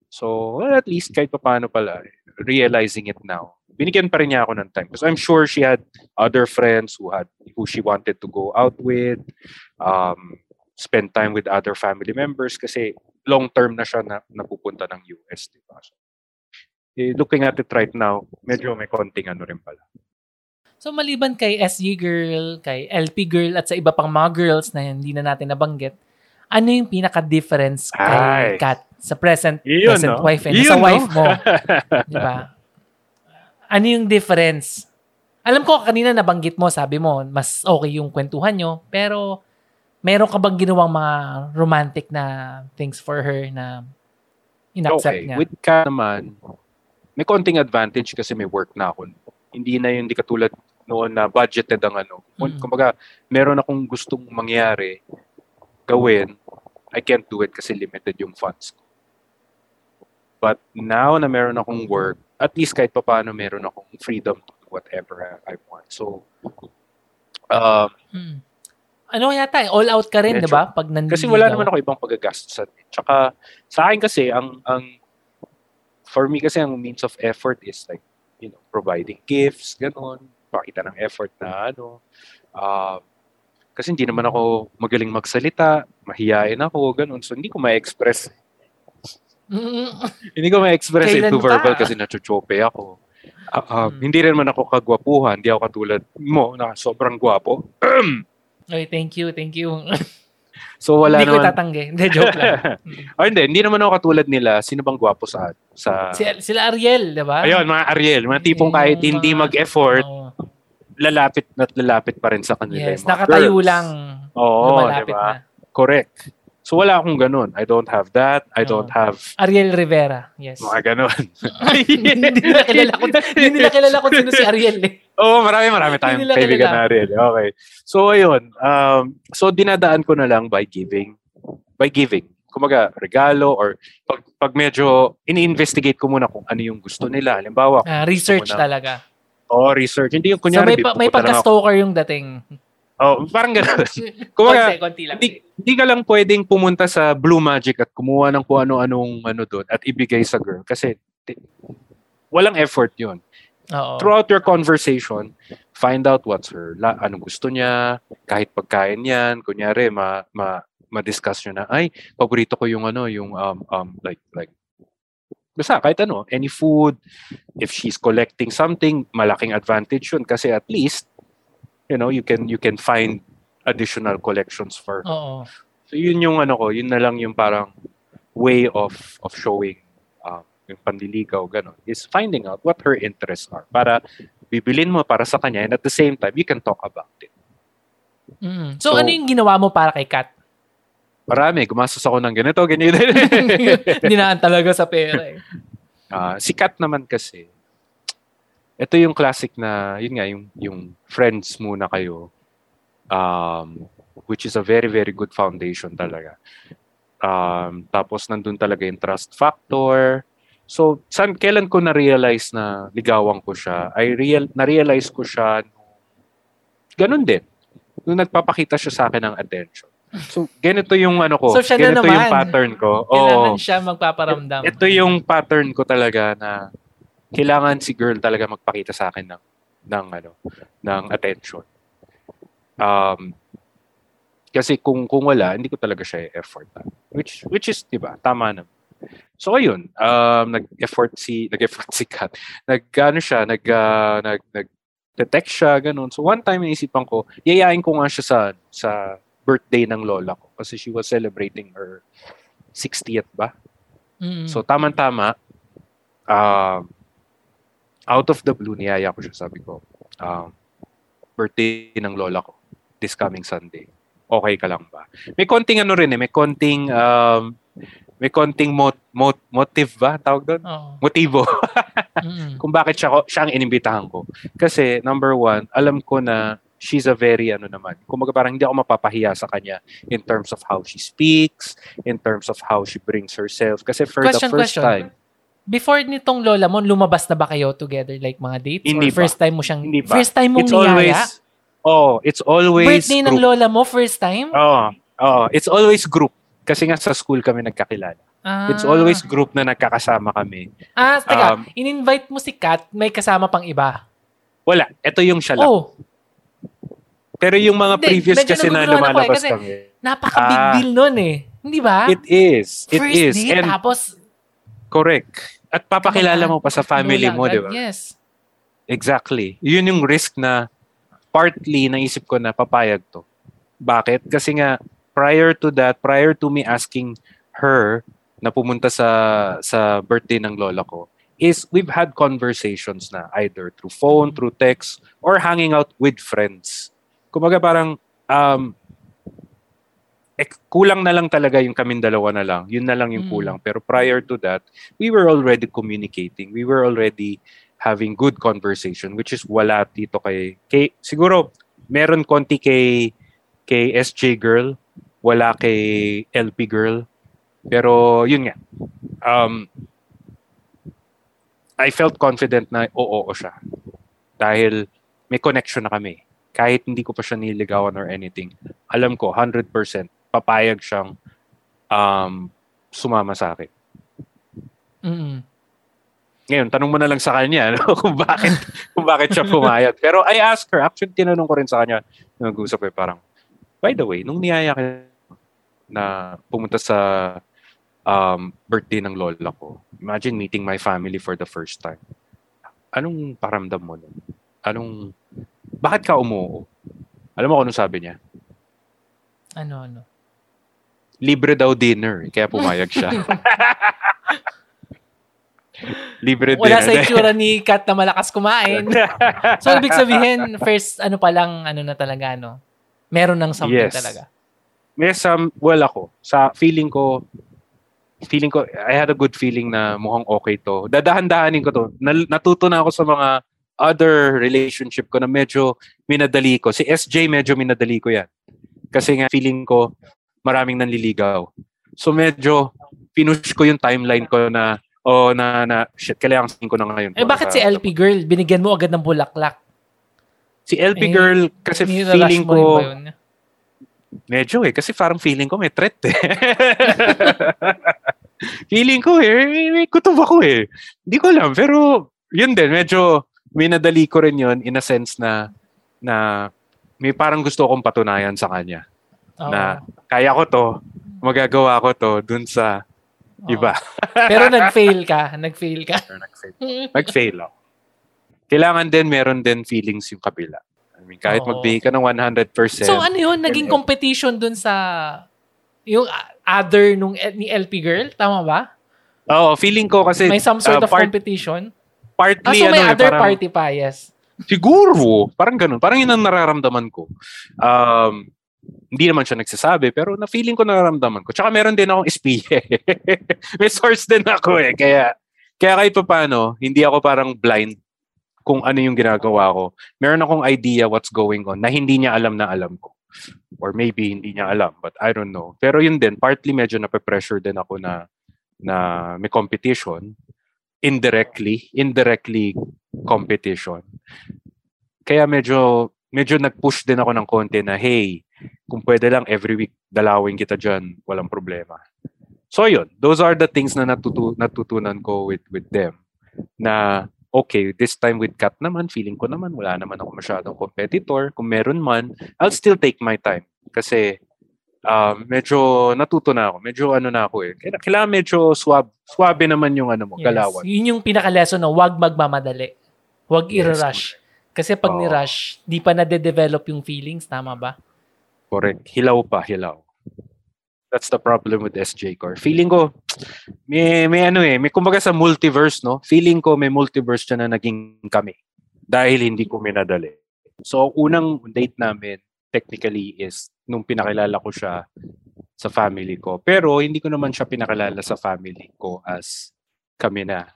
So, well, at least, kahit paano pala, realizing it now, binigyan pa rin niya ako ng time. Because I'm sure she had other friends who she wanted to go out with, spend time with other family members, kasi long-term na siya na napupunta ng US, diba? So, looking at it right now, medyo may konting ano rin pala. So maliban kay SG Girl, kay LP Girl, at sa iba pang mga girls na hindi na natin nabanggit, ano yung pinaka-difference kay Kat sa present wife and sa wife mo? Diba? Ano yung difference? Alam ko kanina nabanggit mo, sabi mo, mas okay yung kwentuhan nyo, pero meron ka bang ginawang mga romantic na things for her na inaccept niya? With Kat naman, may konting advantage kasi may work na ako. Hindi katulad noon na budgeted ang ano. Kumbaga, meron akong gustong mangyari, gawin, I can't do it kasi limited yung funds ko. But now na meron akong work, at least kahit papaano meron akong freedom to do whatever I want. So, ano yata eh, all out ka rin, di ba? Pag nandito. Kasi wala naman ako ibang pagagastusan. Tsaka, sa akin kasi, for me kasi, ang means of effort is like, providing gifts, gano'n. Pakita ng effort na ano. Kasi hindi naman ako magaling magsalita. Mahiyain ako, gano'n. So, hindi ko ma-express. Hindi ko ma-express into verbal kasi nachochope ako. Hindi rin man ako kagwapuhan, hindi ako katulad mo na sobrang gwapo. Ay, thank you. So wala hindi naman. Hindi ko tatanggi. Hindi, joke lang. Or hindi naman ako katulad nila. Sino bang gwapo sa... Sila Ariel, diba? Ayun, mga Ariel. Mga tipong kahit hindi mag-effort, lalapit pa rin sa kanila. Yes, nakatayo girls. Lang. Oo, diba? Na. Correct. So wala akong ganun. I don't have that. I don't have... Ariel Rivera. Yes. Mga ganun. Hindi nila kilala ko sino si Ariel eh. Oo, marami tayong kaibigan na Ariel. Okay. So ayun. So dinadaan ko na lang by giving. Kumaga, regalo or pag medyo ini-investigate ko muna kung ano yung gusto nila. Halimbawa, research talaga. Oo, research. Hindi yung kunyari. So may pagka-stalker yung dating... Oh, parang gano'n. Hindi ka lang pwedeng pumunta sa Blue Magic at kumuha ng kung ano-anong ano doon at ibigay sa girl. Kasi walang effort yun. Uh-oh. Throughout your conversation, find out what's her, anong gusto niya, kahit pagkain yan. Kunyari, ma-discuss nyo na, ay, paborito ko yung ano, yung like, basta kahit ano, any food. If she's collecting something, malaking advantage yun kasi at least, you know, you can find additional collections for. Oo. So yun yung ano ko, yun na lang yung parang way of showing yung panliligaw ganun. Is finding out what her interests are para bibilin mo para sa kanya and at the same time you can talk about it. Mm. So ano yung ginawa mo para kay Kat? Marami, gumastos ako ng ganito. Dinaan talaga sa pera eh. Si Kat naman kasi ito yung classic na, yun nga, yung friends muna kayo, which is a very, very good foundation talaga. Tapos, nandun talaga yung trust factor. So, kailan ko na-realize na ligawan ko siya? Na-realize ko siya, ganun din. Nung nagpapakita siya sa akin ng attention. So, ganito yung ano ko. So, siya ganito na yung pattern ko. Kailangan siya magpaparamdam. Ito yung pattern ko talaga na kailangan si girl talaga magpakita sa akin ng attention. Kasi kung wala, hindi ko talaga siya effort. Which is, di ba, tama naman. So ayun, nag-effort si Kat. Nag-detect siya ganun. So one time naisipan ko, yayain ko nga siya sa birthday ng lola ko kasi she was celebrating her 60th ba? Mm-hmm. So tama-tama out of the blue, niyaya ko siya. Sabi ko, birthday ng lola ko this coming Sunday. Okay ka lang ba? May konting ano rin eh. May konting motive ba? Tawag doon? Oh. Motivo. Mm-hmm. Kung bakit siya ang inimbitahan ko. Kasi, number one, alam ko na she's a very ano naman. Kumbaga parang hindi ako mapapahiya sa kanya in terms of how she speaks, in terms of how she brings herself. Kasi for the first time... Before nitong lola mo, lumabas na ba kayo together like mga dates? Hindi or first time mo siyang... Hindi ba? First time mong niyaya? Oh, it's always birthday group. Ng lola mo, first time? Oh, it's always group. Kasi nga sa school kami nagkakilala. Ah. It's always group na nagkakasama kami. Ah, teka. In-invite mo si Kat, may kasama pang iba? Wala. Ito yung siya lang. Oh. Pero yung mga previous kasi na lumalabas na kami. Napaka-big deal nun eh. Hindi ba? It is. First date, tapos... Correct. At papakilala mo pa sa family mo, di ba? Yes. Exactly. Yun yung risk na partly naisip ko na papayag to. Bakit? Kasi nga, prior to me asking her na pumunta sa birthday ng lola ko, is we've had conversations na either through phone, through text, or hanging out with friends. Kumbaga parang, kulang na lang talaga yung kaming dalawa na lang. Yun na lang yung kulang. Pero prior to that, we were already communicating. We were already having good conversation, which is wala dito kay siguro, meron konti kay SJ girl, wala kay LP girl. Pero yun nga. I felt confident na oo siya. Dahil may connection na kami. Kahit hindi ko pa siya niligawan or anything, alam ko, 100%. Papayag siyang sumama sa akin. Mm-hmm. Ngayon, tanong mo na lang sa kanya no? kung bakit siya pumayag. Pero I asked her, actually tinanong ko rin sa kanya, nag-usap ko parang, by the way, nung niyaya ka na pumunta sa birthday ng lola ko, imagine meeting my family for the first time. anong paramdam mo nun? Anong, bakit ka umuo? Alam mo kung ano sabi niya? Ano? Libre daw dinner, kaya pumayag siya. Libre wala dinner. Wala sa itsura ni Kat na malakas kumain. So, ibig sabihin, first, ano palang, ano na talaga, ano? Meron ng something yes. talaga. May some, well ako, sa feeling ko, I had a good feeling na mukhang okay to. Dadahan-dahanin ko to. Natuto na ako sa mga other relationship ko na medyo minadali ko. Si SJ medyo minadali ko yan. Kasi nga feeling ko maraming nanliligaw. So medyo pinush ko yung timeline ko na shit, kailangan ko na ngayon. Eh bakit si LP girl? Binigyan mo agad ng bulaklak. Si LP girl kasi feeling ko medyo kasi parang feeling ko may threat eh. Feeling ko may kutob ako eh. Hindi ko alam pero yun din medyo minadali ko rin yun in a sense na may parang gusto akong patunayan sa kanya. Oh. Na kaya ko to, magagawa ko to dun sa iba. Pero nagfail ka. Nagfail ako. Kailangan din, meron din feelings yung kabila. I mean, kahit magbigay ka ng 100%. So ano yun, naging competition dun sa yung other ni LP girl? Tama ba? Oo, feeling ko kasi may some sort of competition. Partly, so may other party pa, yes. Siguro, parang ganun. Parang yun ang nararamdaman ko. Hindi naman siya nagsasabi, pero na-feeling ko nararamdaman ko. Tsaka meron din akong espiya. May source din ako eh. Kaya kahit pa paano, hindi ako parang blind kung ano yung ginagawa ko. Meron akong idea what's going on na hindi niya alam na alam ko. Or maybe hindi niya alam, but I don't know. Pero yun din, partly medyo nape-pressure din ako na may competition. Indirectly competition. Kaya medyo nag-push din ako ng konti na, hey, kung pwede lang every week, dalawin kita dyan, walang problema. So yun, those are the things na natutunan ko with them. Na, okay, this time with Kat naman, feeling ko naman, wala naman ako masyadong competitor. Kung meron man, I'll still take my time. Kasi, medyo natuto na ako. Medyo ano na ako eh. Kailangan medyo swabe naman yung ano mo, yes. Galawan. Yun yung pinaka-lesson na huwag magmamadali. Huwag i-rush. Kasi pag ni-rush, di pa nade-develop yung feelings. Tama ba? Correct. Hilaw pa. That's the problem with SJ Core. Feeling ko, may ano eh. May kumbaga sa multiverse, no? Feeling ko may multiverse na naging kami. Dahil hindi ko minadali. So, unang date namin, technically, is nung pinakilala ko siya sa family ko. Pero hindi ko naman siya pinakilala sa family ko as kami na.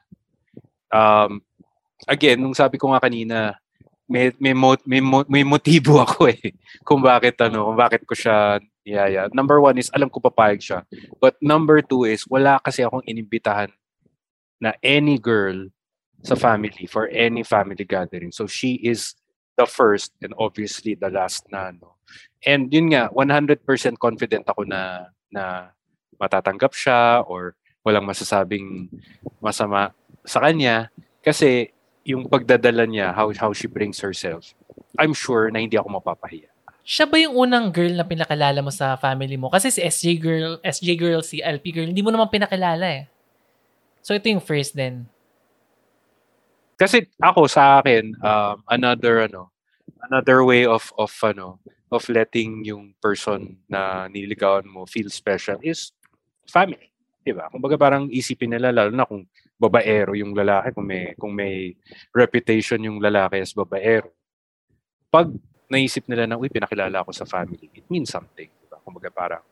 Again, nung sabi ko nga kanina, may motibo ako eh. Kung bakit ko siya niyaya. Number one is, alam ko papayag siya. But number two is, wala kasi akong inimbitahan na any girl sa family for any family gathering. So she is the first and obviously the last na ano. And yun nga, 100% confident ako na matatanggap siya or walang masasabing masama sa kanya kasi yung pagdadala niya, how she brings herself, I'm sure na hindi ako mapapahiya. Siya ba yung unang girl na pinakilala mo sa family mo? Kasi si SJ girl, si LP girl, hindi mo naman pinakilala eh. So ito yung first din. Kasi ako sa akin, another way of letting yung person na nililigawan mo feel special is family, di ba? Kumbaga parang isipin nila, lalo na kung babaero yung lalaki, kung may reputation yung lalaki as babaero. Pag naisip nila na, uy, pinakilala ako sa family, it means something, di ba? Kumbaga parang,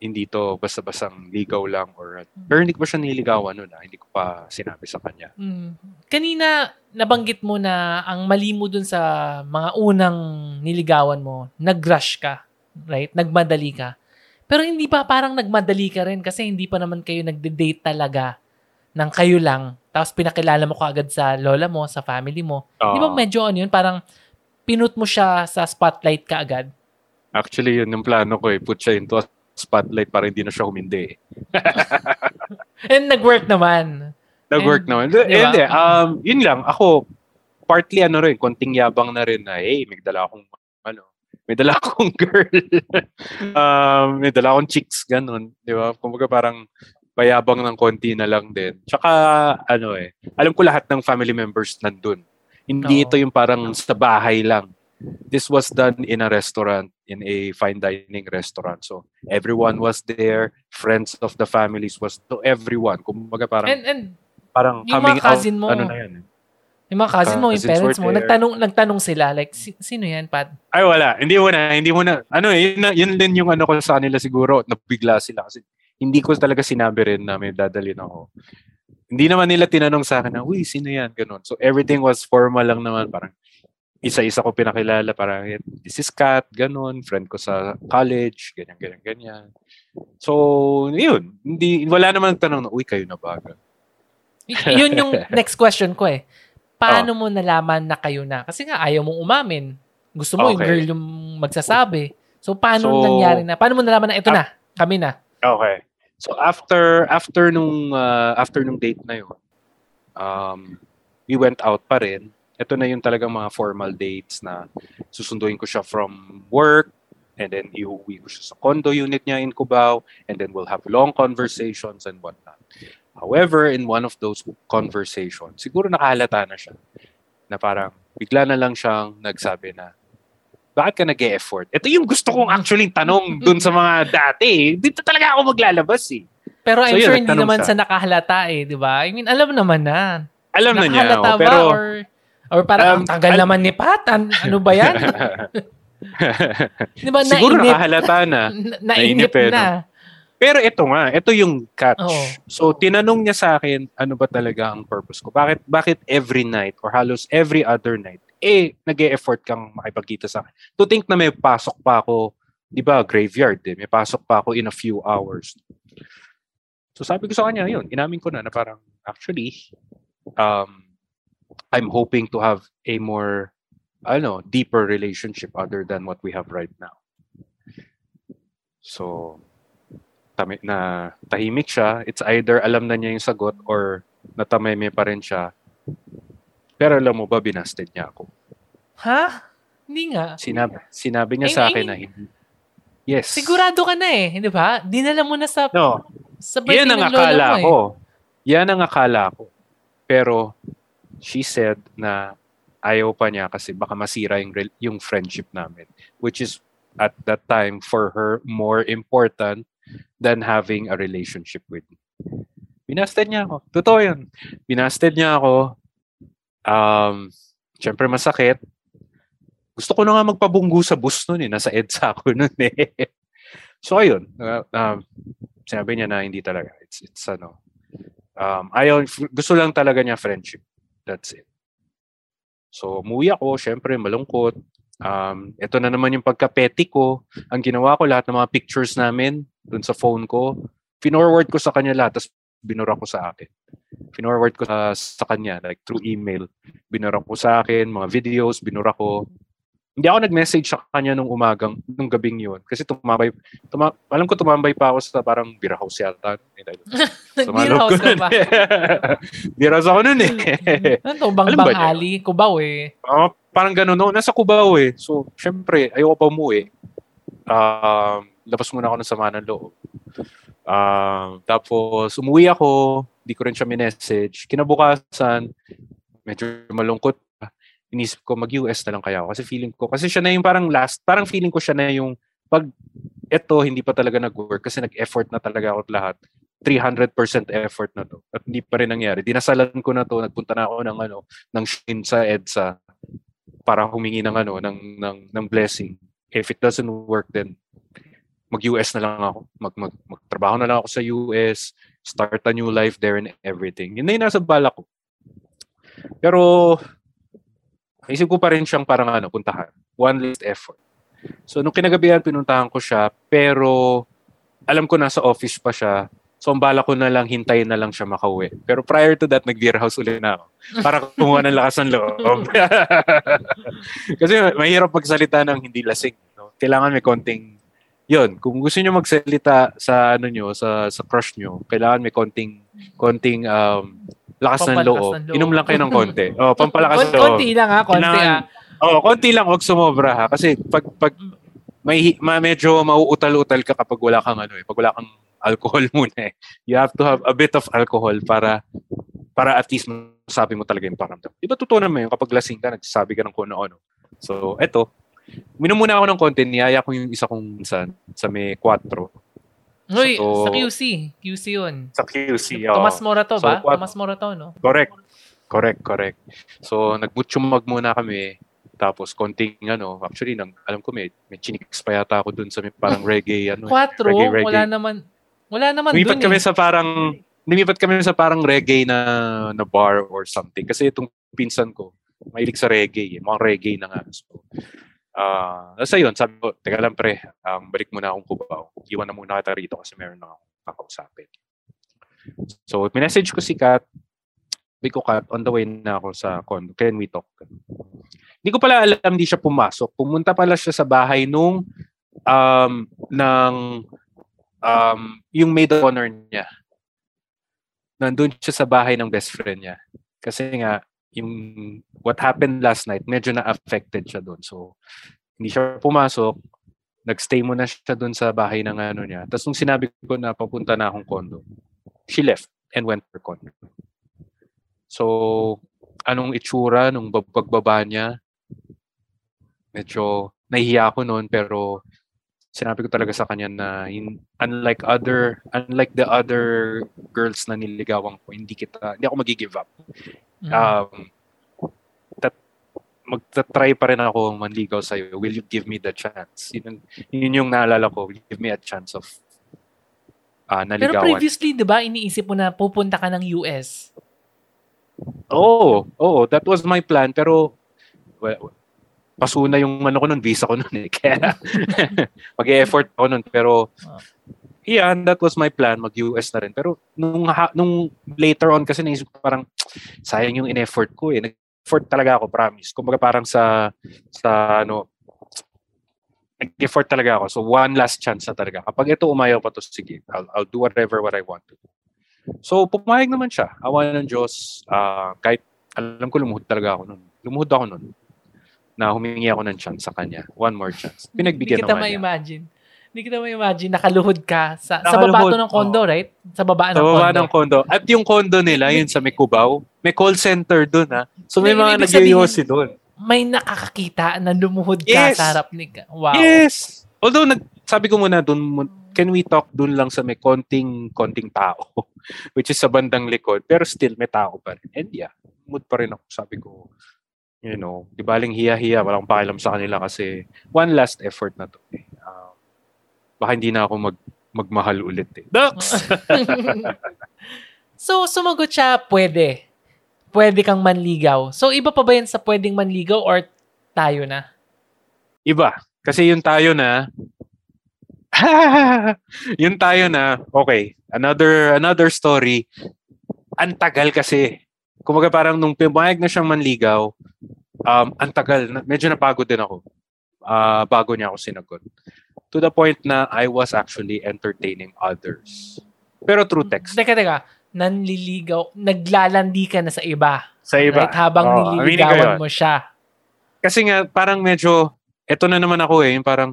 hindi to basta-bastang ligaw lang or pero hindi ko pa siya niligawan noon, hindi ko pa sinabi sa kanya. Kanina nabanggit mo na ang mali mo dun sa mga unang niligawan mo, nag-rush ka, right? Nagmadali ka. Pero hindi pa parang nagmadali ka rin kasi hindi pa naman kayo nagde-date talaga ng kayo lang. Tapos pinakilala mo ka agad sa lola mo, sa family mo. Di ba medyo ano yun? Parang pinut mo siya sa spotlight ka agad. Actually, yun yung plano ko eh. Put siya into spotlight para hindi na siya humindi. And nag-work naman. Hindi. Yun lang. Ako, partly ano rin, konting yabang na rin na, hey, may dala akong girl. May dala akong chicks, ganun. Di ba? Kumbaga parang, Bayabang ng konti na lang din. Tsaka, ano eh, alam ko lahat ng family members nandun. Hindi ito yung parang sa bahay lang. This was done in a restaurant, in a fine dining restaurant. So, everyone was there. Friends of the families was, so everyone. Kumbaga parang, and parang coming out, mo, ano na yan. Yung mga cousin mo, yung parents mo, nagtanong sila, like, sino yan, Pat? Ay, wala. Hindi mo na. Ano eh, yun din yung ano ko sa nila siguro. Nabigla sila kasi, hindi ko talaga sinabi rin na may dadalhin ako. Hindi naman nila tinanong sa akin na, uy, sino yan? Ganun. So, everything was formal lang naman. Parang, isa-isa ko pinakilala. Parang, this is Kat. Ganun. Friend ko sa college. Ganyan, ganyan, ganyan. So, yun. Hindi, wala naman ang tanong na, uy, kayo na ba? Yun yung next question ko eh. Paano mo nalaman na kayo na? Kasi nga, ayaw mong umamin. Gusto mo yung girl yung magsasabi. So, paano nangyari na? Paano mo nalaman na ito na? Kami na? Okay. So after nung date na yun, we went out pa rin. Ito na yung talagang mga formal dates na susunduin ko siya from work and then iuwi ko siya sa condo unit niya in Cubao and then we'll have long conversations and whatnot. However, in one of those conversations, siguro nakahalata na siya na parang bigla na lang siyang nagsabi na, bakit ka nag-e-effort? Ito yung gusto kong actually tanong dun sa mga dati. Dito talaga ako maglalabas eh. Pero I'm sure hindi naman siya sa nakahalata eh, di ba? I mean, alam naman na. Alam na niya. Nakahalata ba? Or parang tanggal naman ni Patan. Ano ba yan? Diba, siguro nakahalata na. Nainip na. Pero ito nga, ito yung catch. Oh. So, tinanong niya sa akin, ano ba talaga ang purpose ko? Bakit every night or halos every other night, nag-e-effort kang makipagkita sa akin. To think na may pasok pa ako, di ba, graveyard eh, may pasok pa ako in a few hours. So sabi ko sa kanya, yun, inamin ko na parang, actually, I'm hoping to have a more, deeper relationship other than what we have right now. So, na tahimik siya. It's either alam na niya yung sagot or natameme pa rin siya. Pero alam mo ba, binasted niya ako. Ha? Hindi nga. Sinabi niya sa akin na hindi. Yes. Sigurado ka na eh. Hindi ba? Dinala mo na sa... No. Sa birthday ng lola mo eh. Yan ang akala ko. Pero she said na ayaw pa niya kasi baka masira yung friendship namin. Which is at that time for her more important than having a relationship with me. Binasted niya ako. Totoo yun. Binasted niya ako. Siyempre masakit. Gusto ko na nga magpabunggu sa bus nun eh. Nasa EDSA ako nun eh. So, ayun. Sinabi niya na hindi talaga. It's ayaw, gusto lang talaga niya friendship. That's it. So, umuwi ako. Siyempre, malungkot. Ito na naman yung pagka-petty ko. Ang ginawa ko, lahat ng mga pictures namin dun sa phone ko, finorward ko sa kanya lahat. Tapos, binura ko sa akin. Finorward ko sa kanya, like through email. Binura ko sa akin, mga videos, binura ko. Hindi ako nag-message sa kanya nung gabing yun. Kasi tumambay pa ako sa parang beer house yata. Beer house ka ba? Beer house ako nun eh. Ano to, Bangbang Ali? Cubao eh. Parang ganun, no? Nasa Cubao eh. So, syempre, ayoko pa umuwi. Labas muna ako ng sama ng loob. Tapos, umuwi ako. Hindi ko rin siya minessage. Kinabukasan, medyo malungkot. Inisip ko, mag-US na lang kaya ako. Kasi feeling ko, kasi siya na yung parang last, parang feeling ko siya na yung, pag eto, hindi pa talaga nag-work. Kasi nag-effort na talaga ako lahat. 300% effort na to. At hindi pa rin nangyari. Dinasalan ko na to. Nagpunta na ako ng Shin sa EDSA para humingi ng blessing. If it doesn't work, then mag-US na lang ako. Magtrabaho na lang ako sa US. Start a new life there and everything. Yun na yung nasa balak ko. Pero, isip ko pa rin siyang parang puntahan. One last effort. So, nung kinagabihan, pinuntahan ko siya. Pero, alam ko nasa office pa siya. So, ang balak ko na lang, hintayin na lang siya makauwi. Pero prior to that, nag-beer house ulit na ako. Para kumuha ng lakas ng loob. Kasi mahirap magsalita ng hindi lasing. No? Kailangan may konting... Yun, kung gusto niyo magsalita sa nyo, sa crush nyo, kailangan may konting lakas ng loob. Inom lang kayo ng konti. Oh, pampalakas ng loob. Konti lang ha, konti lang, huwag sumobra ha. Kasi pag medyo mauutal-utal ka kapag wala kang alcohol muna eh. You have to have a bit of alcohol para at least masabi mo talaga yung paramdam. Diba totoo naman yun? Kapag lasing ka, nagsasabi ka ng kung ano-ano. So, eto. Minom muna ako ng konti. Niyaya ko yung isa kong sa may 4. Uy, so, sa QC. QC yun. Sa QC, oh. Tomas Morato ba? So, Tomas Morato, no? Correct. So, nagmutsyumag muna kami. Tapos, konting ano, actually, alam ko, may chinix pa yata ako dun sa may parang reggae. Ano, 4? Reggae. Wala naman lumipat dun kami sa parang, reggae na bar or something. Kasi itong pinsan ko, mahilig sa reggae. Mga reggae na nga. So, nasa yun, sabi ko, teka lang pre, balik muna akong Cubao. Iwan na muna kita rito kasi meron na akong kakausapin. So, minessage ko si Kat. Sabi ko, Kat, on the way na ako sa condo. Can we talk? Hindi ko pala alam, hindi siya pumasok. Pumunta pala siya sa bahay nung yung maid of honor niya. Nandun siya sa bahay ng best friend niya. Kasi nga, yung what happened last night, medyo na-affected siya doon. So, hindi siya pumasok. Nagstay muna siya doon sa bahay ng ano niya. Tapos nung sinabi ko na papunta na akong condo, she left and went to her condo. So, anong itsura nung pagbaba niya? Medyo nahihiya ako noon pero sinabi ko talaga sa kanya na unlike the other girls na niligawan ko, hindi ako magi-give up. Magta-try pa rin ako manligaw sa iyo. Will you give me the chance? Yun yung naalala ko. Will you give me a chance of naligawan? Pero previously, 'di ba, iniisip mo na pupunta ka ng US? Oh, that was my plan pero well, paso na yung ano ko nun, visa ko nun eh. Kaya mag-effort ako nun. Pero, yeah, that was my plan. Mag-US na rin. Pero, nung later on kasi naisip ko parang, sayang yung in-effort ko eh. Nag-effort talaga ako, promise. Kumbaga parang nag-effort talaga ako. So, one last chance na talaga. Kapag ito umayaw pa to, sige, I'll do what I want to do. So, pumayag naman siya. Awa ng Diyos. Kahit, alam ko, lumuhod ako nun. Na humingi ako ng chance sa kanya. One more chance. Pinagbigyan naman niya. Hindi kita ma-imagine. Nakaluhod ka sa baba ng condo, right? Sa baba ng condo. At yung condo nila, yun sa may Cubao, may call center dun, ha? So may mga nag-iyosi dun. May nakakakita na lumuhod ka sa harap ni ka. Wow. Yes! Although, sabi ko muna dun, can we talk dun lang sa may konting tao, which is sa bandang likod, pero still may tao pa rin. And yeah, mood pa rin ako. Sabi ko, you know, di baling hiya-hiya, walang pakialam sa kanila kasi one last effort na to. Baka hindi na ako magmahal ulit eh. Ducks! So, sumagot siya, pwede. Pwede kang manligaw. So, iba pa ba yan sa pwedeng manligaw or tayo na? Iba. Kasi yung tayo na, okay. Another story. Antagal kasi. Kumbaga parang nung pumayag na siyang manligaw, antagal, medyo napagod din ako bago niya ako sinagot. To the point na I was actually entertaining others. Pero through text. Teka. Nanliligaw, naglalandi ka na sa iba. Sa iba. Right? Habang nililigawan mo siya. Kasi nga, parang medyo, eto na naman ako eh, parang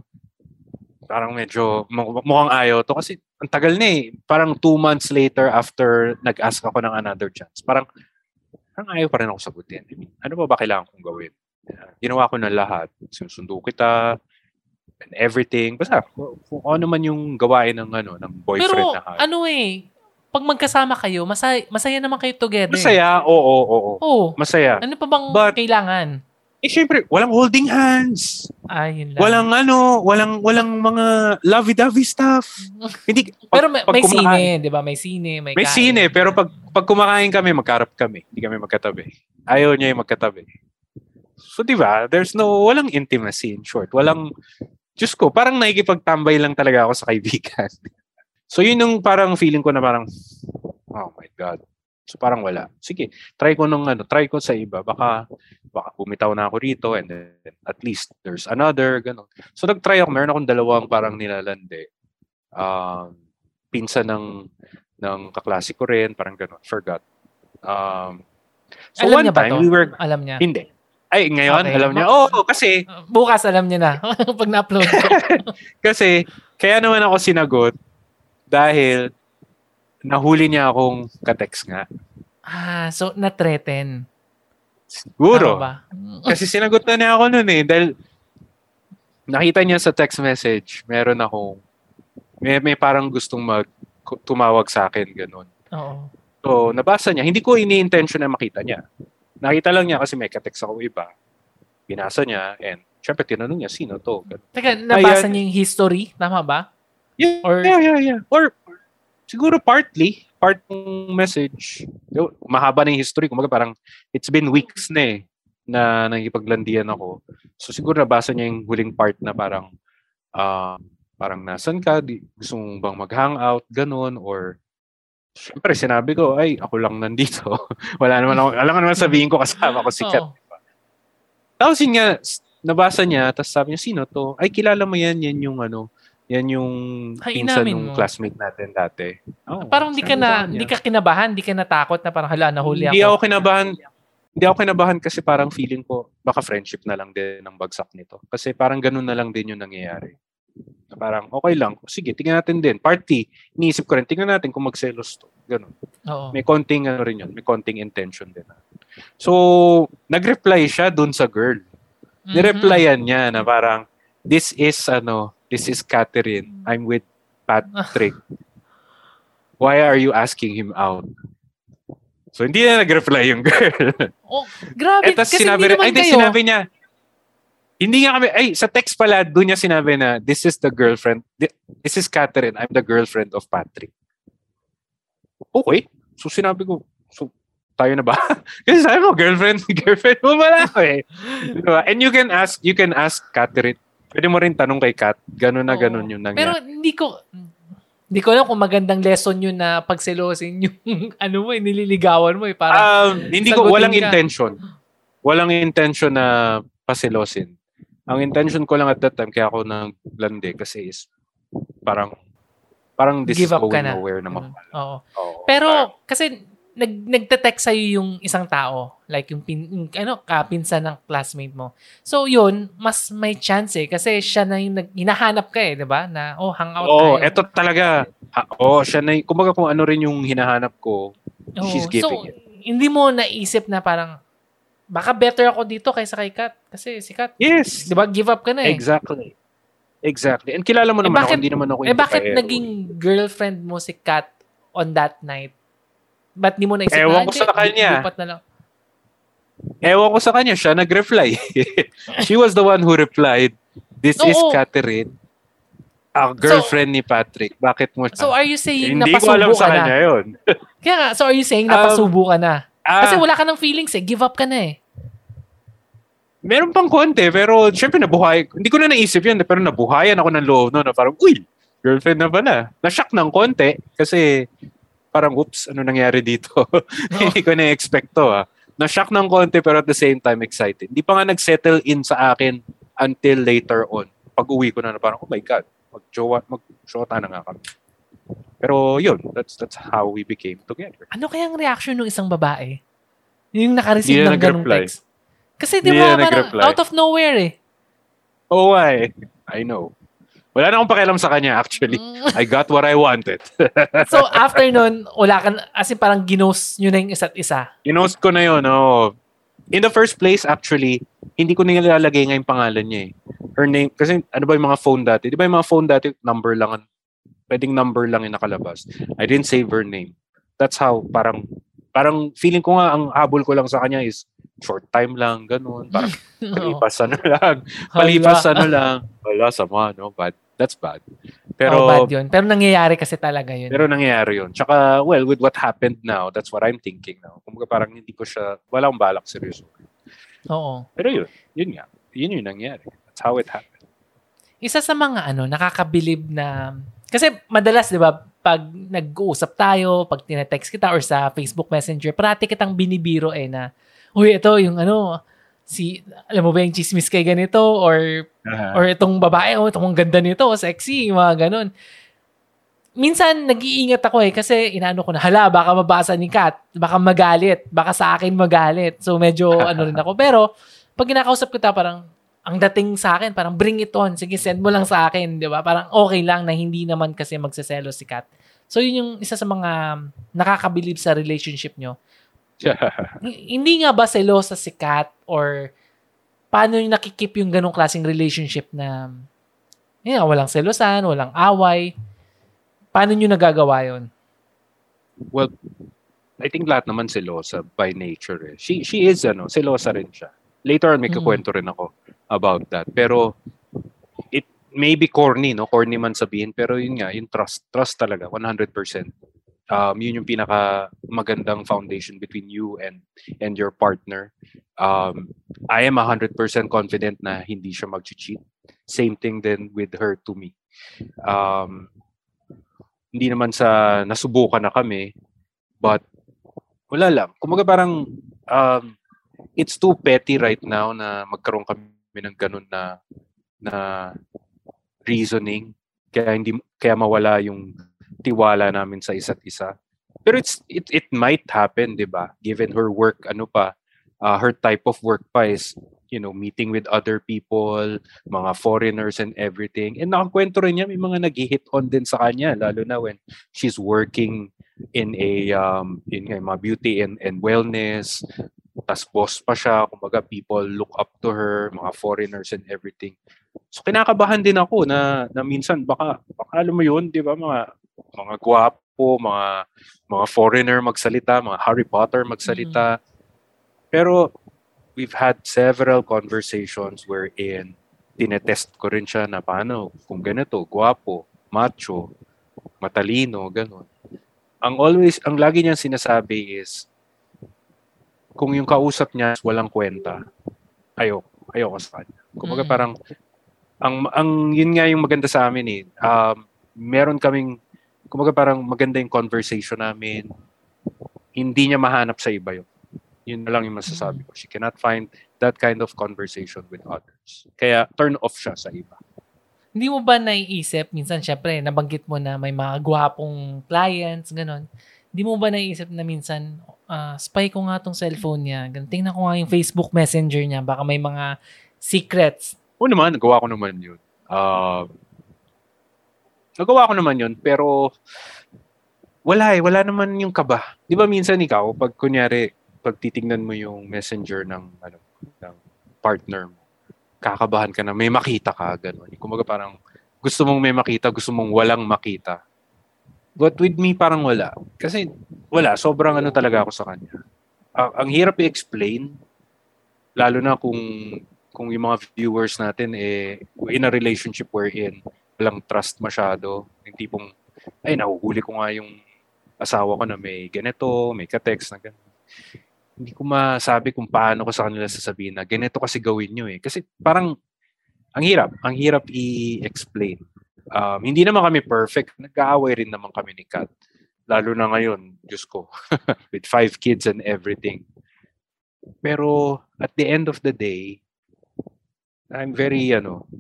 medyo mukhang ayaw to. Kasi antagal na eh. Parang 2 months later after nag-ask ako ng another chance. Parang ayaw pa rin ako sagutin. I mean, ano ba kailangan kong gawin? Ginawa ko na lahat. Sinusundo kita and everything. Basta, kung ano man yung gawain ng boyfriend pero, na. Pero ano eh, pag magkasama kayo, masaya naman kayo together. Masaya? Oo. Masaya. Ano pa bang kailangan? Eh, syempre, walang holding hands. Ayun lang. Walang mga lovey-dovey stuff. Hindi, pero may sine, di ba? May sine, pero pag kumakain kami, magkaharap kami. Hindi kami magkatabi. Ayaw niya yung magkatabi. So, di ba? Walang intimacy, in short. Diyos ko, parang nakikipagtambay lang talaga ako sa kaibigan. So, yun yung parang feeling ko na parang, oh my God. So parang wala. Sige, try ko sa iba. Baka bumitaw na ako rito and then at least there's another, ganun. So nag-try ako. Meron akong dalawang parang nilalande. Pinsan ng kaklase ko rin, parang ganun. Forgot. So alam one time, we were... Alam niya? Hindi. Ay, ngayon, okay. Alam niya. Oo, kasi... Bukas alam niya na. Pag na-upload ko. Kasi, kaya naman ako sinagot dahil nahuli niya akong kateks nga. Ah, so na-threaten. Siguro. Kasi sinagot na niya ako noon eh. Dahil nakita niya sa text message, meron akong, may parang gustong tumawag sa akin, ganun. Oo. So, nabasa niya. Hindi ko ini-intention na makita niya. Nakita lang niya kasi may ka-text ako iba. Binasa niya and syempre tinanong niya, sino to? Ganun. Teka, nabasa niya yung history? Tama ba? Yeah, or... yeah. Or siguro part ng message. Mahaba na yung history. Kumaga parang, it's been weeks na eh, na nangipaglandian ako. So siguro nabasa niya yung huling part na parang, parang nasan ka? Gusto mong bang mag-hangout? Ganon. Or, syempre sinabi ko, ay, ako lang nandito. Wala naman ako, alam naman sabihin ko kasama ko si Kat. Diba? Tapos yun nga, nabasa niya, tapos sabi niya, sino to? Ay, kilala mo yan, yan yung pinsan ng classmate natin dati. Oh, parang di ka kinabahan, di ka natakot na parang hala nahuli ako. Hindi ako kinabahan kasi parang feeling ko baka friendship na lang din ang bagsak nito. Kasi parang ganun na lang din yung nangyayari. Parang okay lang. Sige, tingnan natin din. Party, iniisip ko rin, tingnan natin kung magselos to. Ganun. Oo. May konting ano rin yun, may konting intention din. So, nagreply siya dun sa girl. Mm-hmm. Nireplyan niya na parang This is Catherine. I'm with Patrick. Why are you asking him out? So, hindi na nag-reply yung girl. Oh, grabe. Tapos sinabi, sinabi niya, hindi nga kami, ay, sa text pala, doon niya sinabi na, this is the girlfriend, this is Catherine, I'm the girlfriend of Patrick. Okay. So, sinabi ko, so, tayo na ba? Kasi sabi mo, girlfriend mo pala ako eh. Diba? And you can ask Catherine, pwede mo rin tanong kay Kat. Ganun na ganun yung nangyari. Pero hindi ko alam kung magandang lesson yun na pagselosin yung ano mo, nililigawan mo. Eh, parang, hindi ko, walang ka. Intention. Walang intention na paselosin. Ang intention ko lang at that time, kaya ako naglandi kasi is parang this is going nowhere na mapala. Oo. Pero kasi nagte-text sa'yo yung isang tao. Like kapinsan ng classmate mo. So, yun, mas may chance eh. Kasi siya na yung hinahanap ka eh, di ba? Na, hangout tayo. Eto talaga. Siya na yung, kumbaga kung ano rin yung hinahanap ko, she's giving it. So, hindi mo naisip na parang, baka better ako dito kaysa kay Kat. Kasi si Kat, yes. Di ba? Give up ka na eh. Exactly. And kilala mo naman bakit, ako, hindi naman ako yung bakit naging girlfriend mo si Kat on that night? Ba't di mo naisip na? Ewan ko sa kanya. Lupat na lang. Ewan ko sa kanya. Siya nag-reply. She was the one who replied, this is Catherine, a girlfriend ni Patrick. Bakit mo siya? So are you saying napasubo ka na? Kaya nga, so are you saying napasubo ka na? Kasi wala ka ng feelings eh. Give up ka na eh. Meron pang konti, pero syempre nabuhay. Hindi ko na naisip yun, pero nabuhayan ako ng loob noon na parang, uy, girlfriend na ba na? Nashock ng konti kasi... Parang, oops, ano nangyari dito? Hindi ko na-expect to, ha. Na-shock ng konti, pero at the same time, excited. Hindi pa nga nag-settle in sa akin until later on. Pag-uwi ko na parang, oh my God, mag-shota na nga kami. Pero yun, that's how we became together. Ano kaya ang reaction ng isang babae? Yung nakareceive ng ganung text? Kasi di ba parang out of nowhere eh. Oh, I know. Wala na akong pakialam sa kanya, actually. I got what I wanted. So, after nun, wala ka, as in parang ginost nyo na yung isa't isa? Ginost ko na yun, oo. In the first place, actually, hindi ko nilalagay nga yung pangalan niya eh. Her name, kasi ano ba yung mga phone dati? Di ba yung mga phone dati, number lang, pwedeng number lang yung nakalabas. I didn't save her name. That's how, parang feeling ko nga, ang habol ko lang sa kanya is, short time lang, ganun. Parang, palipas ano lang. Wala, sama, no? Bad. That's bad. Pero bad yun. Pero nangyayari kasi talaga yun. Pero nangyayari yun. Tsaka, well, with what happened now, that's what I'm thinking now. Kumbaga parang hindi ko siya, wala akong balak, seryoso. Oo. Pero yun nga. Yun yung nangyayari. That's how it happened. Isa sa mga nakakabilib na, kasi madalas, di ba, pag nag-uusap tayo, pag tinetext kita or sa Facebook Messenger, parati kitang binibiro na, uy, ito yung si, alam mo ba yung chismis kay ganito? Or itong babae, itong ganda nito, sexy, mga ganun. Minsan, nag-iingat ako kasi inaano ko na, hala, baka mabasa ni Kat, baka magalit, baka sa akin magalit. So, medyo rin ako. Pero, pag kinakausap ko parang, ang dating sa akin, parang bring it on, sige, send mo lang sa akin, di ba? Parang okay lang na hindi naman kasi magseselos si Kat. So, yun yung isa sa mga nakakabilib sa relationship nyo. Hindi nga ba selosa si Kat or paano yung nakikip yung ganong klaseng relationship na walang selosan, walang away? Paano nyo nagagawa yun? Well, I think lahat naman selosa by nature. Eh. She is, selosa rin siya. Later on, may kakwento rin ako about that. Pero, it may be corny, Corny man sabihin. Pero yun nga, yung trust talaga, 100%. Yun yung pinaka magandang foundation between you and your partner. I am 100% confident na hindi siya mag-cheat. Same thing then with her to me. Hindi naman sa nasubukan na kami, but wala lang. Kumaga parang it's too petty right now na magkaroon kami ng ganun na reasoning. Kaya mawala yung tiwala namin sa isa't isa. Pero it might happen, 'di ba? Given her work, her type of work pa is, meeting with other people, mga foreigners and everything. And nakakwento rin niya, may mga nag-hit on din sa kanya, lalo na when she's working in a mga beauty and wellness. Tas boss pa siya, kumbaga people look up to her, mga foreigners and everything. So kinakabahan din ako na minsan baka alam mo yun, 'di ba, mga guwapo, mga foreigner magsalita, mga Harry Potter magsalita. Pero we've had several conversations wherein tinetest ko rin siya na paano kung ganito, guwapo, macho, matalino, ganun. Ang lagi niyang sinasabi is kung yung kausap niya walang kwenta, ayoko sa kanya. Kumbaga parang ang yun nga yung maganda sa amin eh. Meron kaming kumbaga parang maganda yung conversation namin. Hindi niya mahanap sa iba yun. Yun lang yung masasabi ko. She cannot find that kind of conversation with others. Kaya turn off siya sa iba. Hindi mo ba naiisip, minsan syempre nabanggit mo na may mga gwapong clients, ganun. Hindi mo ba naiisip na minsan spy ko nga tong cellphone niya. Tingnan ko nga yung Facebook Messenger niya. Baka may mga secrets. Oo naman, nagawa ko naman yun. Pero wala naman yung kaba. Di ba minsan ikaw, pag titignan mo yung messenger ng partner mo, kakabahan ka na may makita ka, gano'n. Kumbaga parang gusto mong may makita, gusto mong walang makita. But with me, parang wala. Kasi wala, sobrang talaga ako sa kanya. Ang hirap i-explain, lalo na kung yung mga viewers natin in a relationship wherein walang trust masyado, yung tipong, nahuhuli ko nga yung asawa ko na may ganito, may ka-text na ganito. Hindi ko masabi kung paano ko sa kanila sasabihin na ganito kasi gawin nyo eh. Kasi parang ang hirap i-explain. Hindi naman kami perfect. Nag-aaway rin naman kami ni Kat. Lalo na ngayon, Diyos ko, with 5 kids and everything. Pero at the end of the day, I'm very,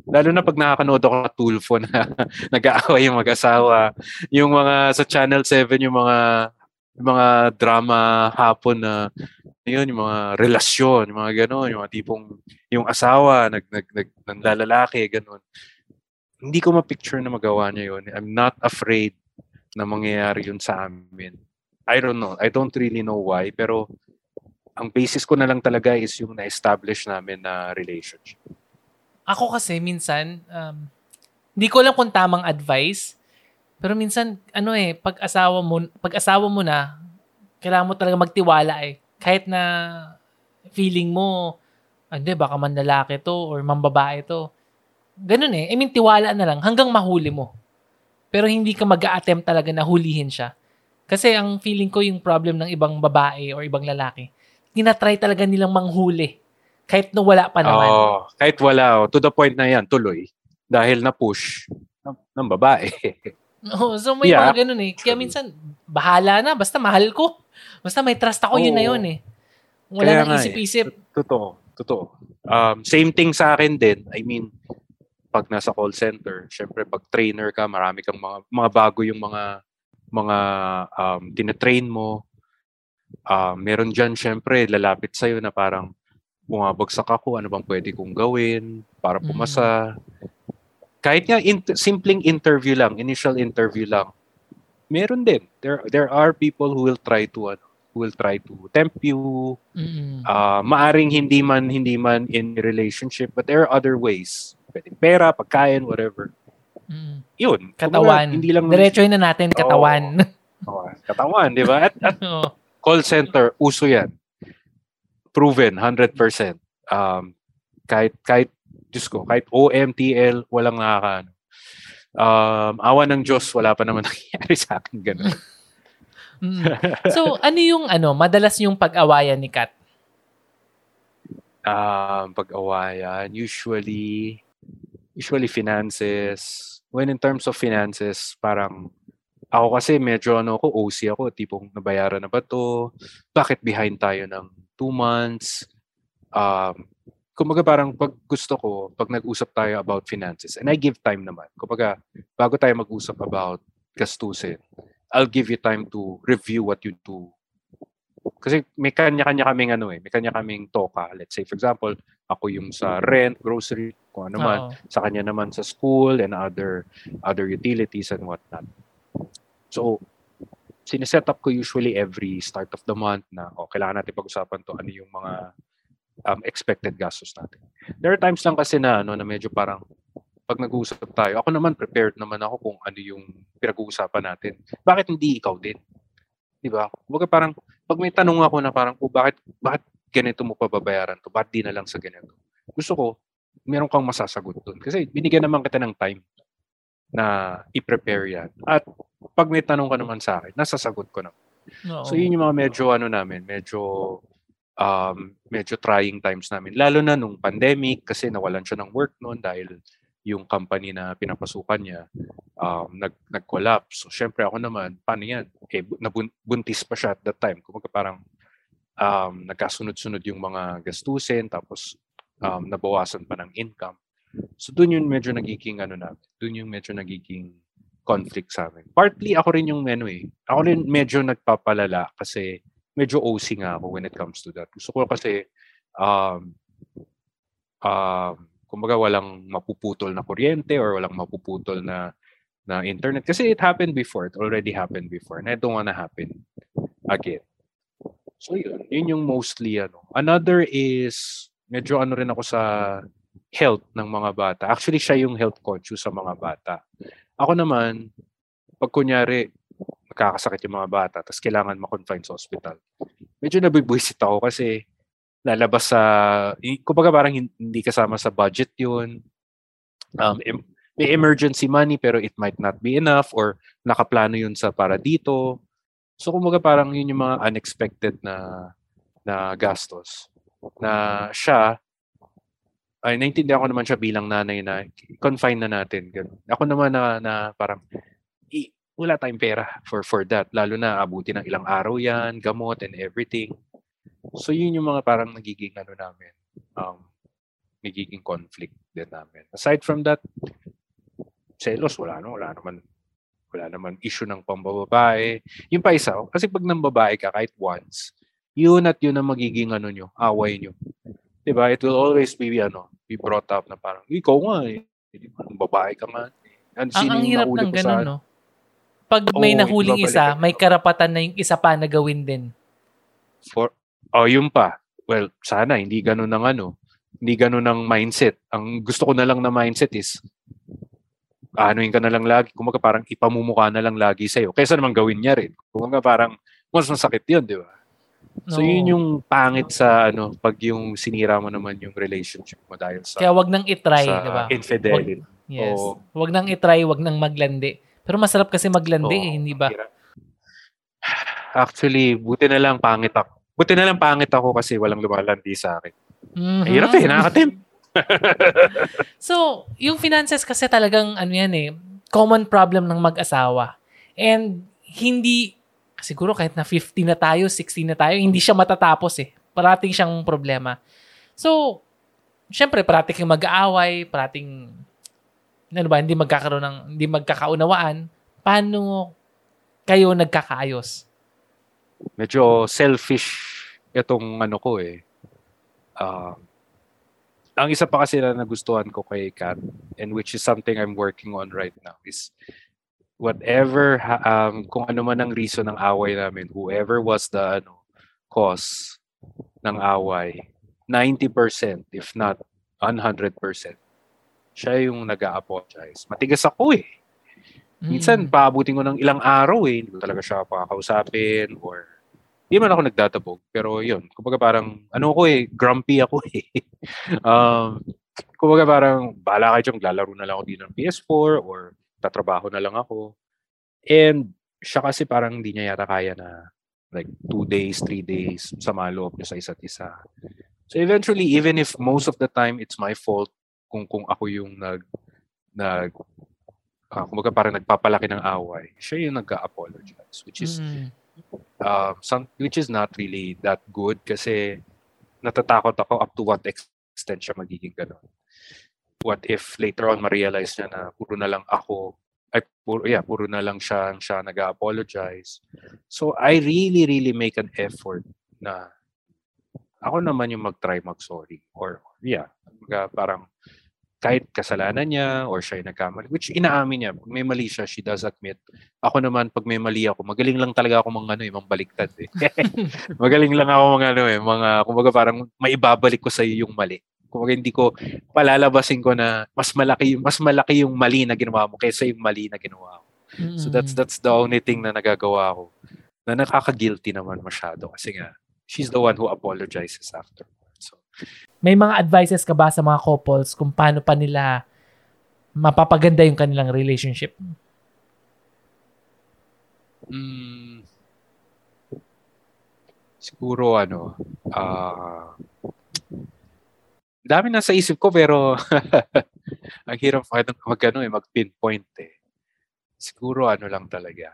lalo na pag nakakanood ako ng Tulfo na nag-aaway yung mag-asawa. Yung mga sa Channel 7, yung mga drama hapon na yun, yung mga relasyon, yung mga gano'n, yung mga tipong yung asawa naglalaki, gano'n. Hindi ko ma-picture na magawa niya yun. I'm not afraid na mangyayari yun sa amin. I don't know. I don't really know why, pero ang basis ko na lang talaga is yung na-establish namin na relationship. Ako kasi minsan, hindi ko alam kung tamang advice. Pero minsan, pag asawa mo na, kailangan mo talaga magtiwala eh. Kahit na feeling mo, baka man lalaki to or mambabae to. Ganun eh. I mean, tiwala na lang hanggang mahuli mo. Pero hindi ka mag-a-attempt talaga na hulihin siya. Kasi ang feeling ko yung problem ng ibang babae or ibang lalaki, tinatry talaga nilang manghuli. Kahit na wala pa naman. Oh, kahit wala. To the point na yan, tuloy. Dahil na-push ng babae. Oh, so may mga ganun eh. Kaya minsan, bahala na. Basta mahal ko. Basta may trust ako, yun na yun eh. Wala nang isip-isip. Totoo. Same thing sa akin din. I mean, pag nasa call center, syempre pag trainer ka, marami kang mga bago yung mga tinatrain mo. Meron dyan syempre, lalapit sa'yo na parang bumabagsak ako, ano bang pwede kong gawin para pumasa. Kahit nga simpleng interview lang, initial interview lang, meron din. There are people who will try to tempt you. Mm-hmm. Maaring hindi man in relationship, but there are other ways. Pwedeng pera, pagkain, whatever. Mm. Yun. Katawan. Hindi lang diretsoin na natin, katawan. Oh, katawan, di ba? At call center, uso yan. Proven, 100%. Kahit O-M-T-L, walang nakakaano. Awa ng Diyos, wala pa naman nangyayari sa akin. Ganun. So, ano yung madalas yung pag-awayan ni Kat? Pag-awayan, usually finances. When in terms of finances, parang ako kasi medyo OC ako, tipong nabayaran na ba to? Bakit behind tayo ng 2 months? Kumbaga parang pag gusto ko, pag nag-usap tayo about finances, and I give time naman. Kumbaga, bago tayo mag-usap about gastusin, I'll give you time to review what you do. Kasi may kanya-kanya kaming may kanya-kaming toka. Let's say, for example, ako yung sa rent, grocery, kung ano man. Sa kanya naman sa school and other utilities and whatnot. So, sineset up ko usually every start of the month na kailangan natin pag-usapan to, ano yung mga expected gastos natin. There are times lang kasi na medyo parang pag nag-uusap tayo, ako naman prepared naman ako kung ano yung pinag-uusapan natin. Bakit hindi ikaw din? Di ba? Kumbaga parang pag may tanong ako na parang bakit ganito mo pababayaran to? Bakit di na lang sa ganito? Gusto ko meron kang masasagot doon kasi binigyan naman kita ng time na i-prepare yan. At pag may tanong ka naman sa akin, nasasagot ko na. No. So, yun yung mga medyo namin, medyo trying times namin. Lalo na nung pandemic kasi nawalan siya ng work noon dahil yung company na pinapasukan niya nag-collapse. So, syempre ako naman, paano yan? Nabuntis pa siya at that time. Kumbaga parang nagkasunod-sunod yung mga gastusin tapos nabawasan pa ng income. So doon yung medyo nagiging conflict sa amin. Partly ako rin yung Ako rin medyo nagpapalala kasi medyo OC nga ako when it comes to that. Gusto ko kasi kumbaga walang mapuputol na kuryente or walang mapuputol na internet kasi it happened before. It already happened before and I don't wanna happen again. So yun yung mostly Another is medyo rin ako sa health ng mga bata. Actually, siya yung health conscious sa mga bata. Ako naman, pag kunyari, makakasakit yung mga bata tapos kailangan ma-confine sa hospital. Medyo nabibwisit ako kasi lalabas sa... Kumbaga parang hindi kasama sa budget yun. May emergency money pero it might not be enough or nakaplano yun sa para dito. So kumbaga parang yun yung mga unexpected na gastos na siya ay naiintindihan ko naman siya bilang nanay na confine na natin. Ganun. Ako naman na parang wala tayong pera for that. Lalo na abuti ng ilang araw yan, gamot and everything. So yun yung mga parang nagiging namin. Nagiging conflict din namin. Aside from that, selos, wala naman issue ng pambababae. Yung pa isa, kasi pag nambabae ka kahit once, yun at yun ang magiging nyo, away nyo. Diba? It will always be, be brought up na parang, ikaw nga babae ka nga. Ang hirap ng ganun, no? Pag may nahuling isa, may karapatan na yung isa pa na gawin din. Yun pa. Well, sana, hindi ganun ng hindi ganun ng mindset. Ang gusto ko na lang na mindset is, ka na lang lagi, kumbaga parang ipamumukha na lang lagi sa'yo. Kaysa naman gawin niya rin. Kumbaga parang, mas masakit yun, di ba? So yun yung pangit sa pag yung sinira mo naman yung relationship mo dahil sa kaya wag nang i-try, di ba? Infidelity. Yes. Wag nang i-try, wag nang maglandi. Pero masarap kasi maglandi, hindi ba? Actually, buti na lang pangit ako kasi walang lumalandi sa akin. Mm-hmm. Hirap nakakatim. So, yung finances kasi talagang common problem ng mag-asawa. And hindi siguro kahit na 50 na tayo, 60 na tayo, hindi siya matatapos eh. Parating siyang problema. So, syempre, parating mag-aaway, parating, hindi magkakaunawaan. Paano kayo nagkakaayos? Medyo selfish itong ko eh. Ang isa pa kasi na nagustuhan ko kay Kat, and which is something I'm working on right now is whatever, kung ano man ang reason ng away namin, whoever was the cause ng away, 90% if not 100%, siya yung nag-a-apologize. Matigas ako eh. Minsan, paabutin ko ng ilang araw eh. Hindi ko talaga siya pakakausapin or hindi man ako nagdatabog. Pero yun, kumbaga parang, grumpy ako eh. Kumbaga parang, bahala kayo, lalaro na lang ako dito ng PS4 or tatrabaho na lang ako. And siya kasi parang hindi niya yata kaya na like 2 days, 3 days sama loob niya sa isa't isa. So eventually, even if most of the time it's my fault, kung ako yung kumbaga parang nagpapalaki ng away, siya yung nag-apologize, which is which is not really that good kasi natatakot ako up to what extent siya magiging ganun. What if later on ma-realize niya na puro na lang ako, puro na lang siya nag-apologize. So I really make an effort na ako naman yung mag-try mag-sorry or parang kahit kasalanan niya or siya yung nagkamali, which inaamin niya. Pag may mali siya, she does admit. Ako naman, pag may mali ako, magaling lang talaga ako mangbaliktad eh. Magaling lang ako kumbaga parang maibabalik ko sa iyo yung mali. Kumbaga hindi ko palalabasin ko na mas malaki yung mali na ginawa mo kaysa yung mali na ginawa ko. Mm-hmm. So that's the only thing na nagagawa ko na nakaka-guilty naman masyado kasi nga she's the one who apologizes after. May mga advices ka ba sa mga couples kung paano pa nila mapapaganda yung kanilang relationship? Siguro dami na sa isip ko pero ang hirap mag-pinpoint eh. Siguro lang talaga.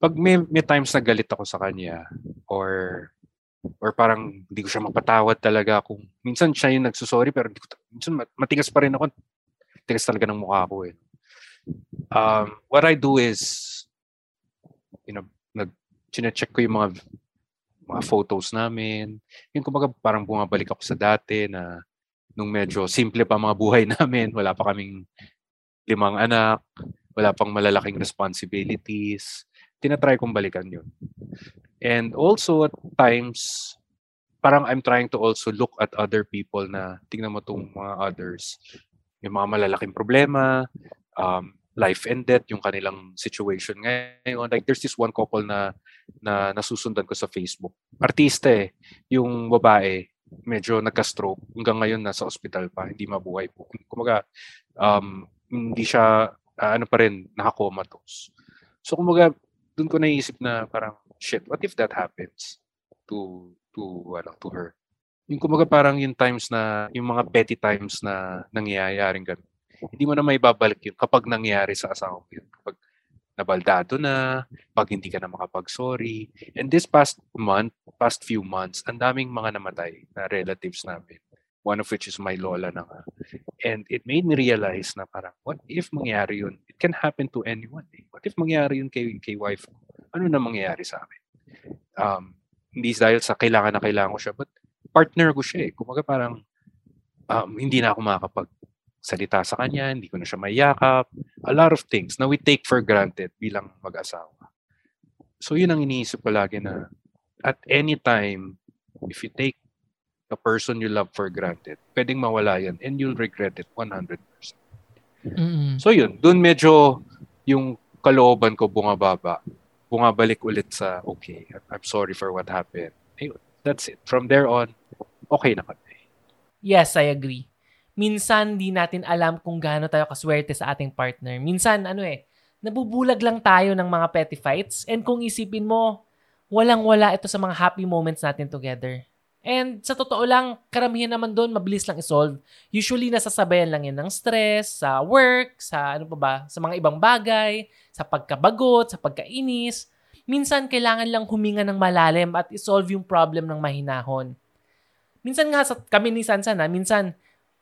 Pag may times na galit ako sa kanya or parang hindi ko siya mapatawad talaga kung minsan siya yung nagsusorry pero minsan matigas pa rin ako. Tigas talaga ng mukha ko eh. What I do is chine-check ko yung mga photos namin. Yung kumbaga parang bumabalik ako sa dati na nung medyo simple pa mga buhay namin. Wala pa kaming 5 anak. Wala pang malalaking responsibilities. Tinatry kong balikan yun. And also at times, parang I'm trying to also look at other people na tingnan mo itong mga others. Yung mga malalaking problema, life and death, yung kanilang situation ngayon. Like there's this one couple na nasusundan ko sa Facebook. Artista eh. Yung babae, medyo nagka-stroke. Hanggang ngayon nasa ospital pa. Hindi mabuhay po. Kumaga, hindi siya, pa rin, nakakomatose. So kumaga, doon ko naisip na parang, shit, what if that happens to her? Yung kumaga parang yung times na, yung mga petty times na nangyayaring ganun. Hindi mo na maibabalik yun kapag nangyari sa asawa mo yun. Kapag nabaldado na, pag hindi ka na makapag-sorry. And this past few months, ang daming mga namatay na relatives namin. One of which is my lola na nga. And it made me realize na parang, what if mangyari yun? It can happen to anyone. Eh. What if mangyari yun kay wife ko? Ano na mangyayari sa amin? Hindi dahil sa kailangan ko siya, but partner ko siya eh. Kumaga parang, hindi na ako makakapagsalita sa kanya, hindi ko na siya mayakap. A lot of things na we take for granted bilang mag-asawa. So yun ang iniisip ko lagi na, at any time, if you take the person you love for granted, pwedeng mawala yan and you'll regret it 100%. Mm-hmm. So yun, dun medyo yung kalooban ko bumabalik ulit sa, okay, I'm sorry for what happened. Ayun, that's it. From there on, okay na kami. Yes, I agree. Minsan, di natin alam kung gaano tayo kaswerte sa ating partner. Minsan, nabubulag lang tayo ng mga petty fights and kung isipin mo, walang-wala ito sa mga happy moments natin together. And sa totoo lang, karamihan naman doon, mabilis lang isolve. Usually, nasasabayan lang yan ng stress, sa work, sa sa mga ibang bagay, sa pagkabagot, sa pagkainis. Minsan, kailangan lang huminga ng malalim at isolve yung problem ng mahinahon. Minsan nga, kami ni Sansan, minsan,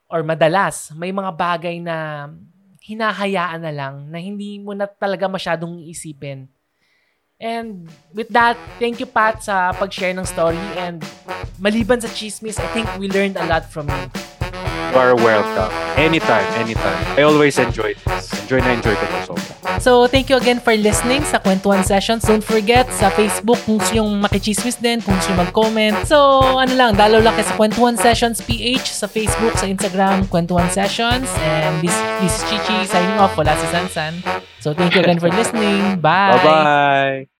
or madalas, may mga bagay na hinahayaan na lang na hindi mo na talaga masyadong iisipin. And with that, thank you Pat sa pag-share ng story and maliban sa chismis, I think we learned a lot from you. You are welcome. Anytime, anytime. I always enjoy this. Enjoy ko po sobra. So, thank you again for listening sa Kwentuhan Sessions. Don't forget, sa Facebook, kung gusto yung makichismis din, kung gusto yung mag-comment. So, dalaw lang kayo sa Kwentuhan Sessions PH sa Facebook, sa Instagram, Kwentuhan Sessions. And this is Chichi signing off. Wala si Sansan. So, thank you again for listening. Bye! Bye-bye!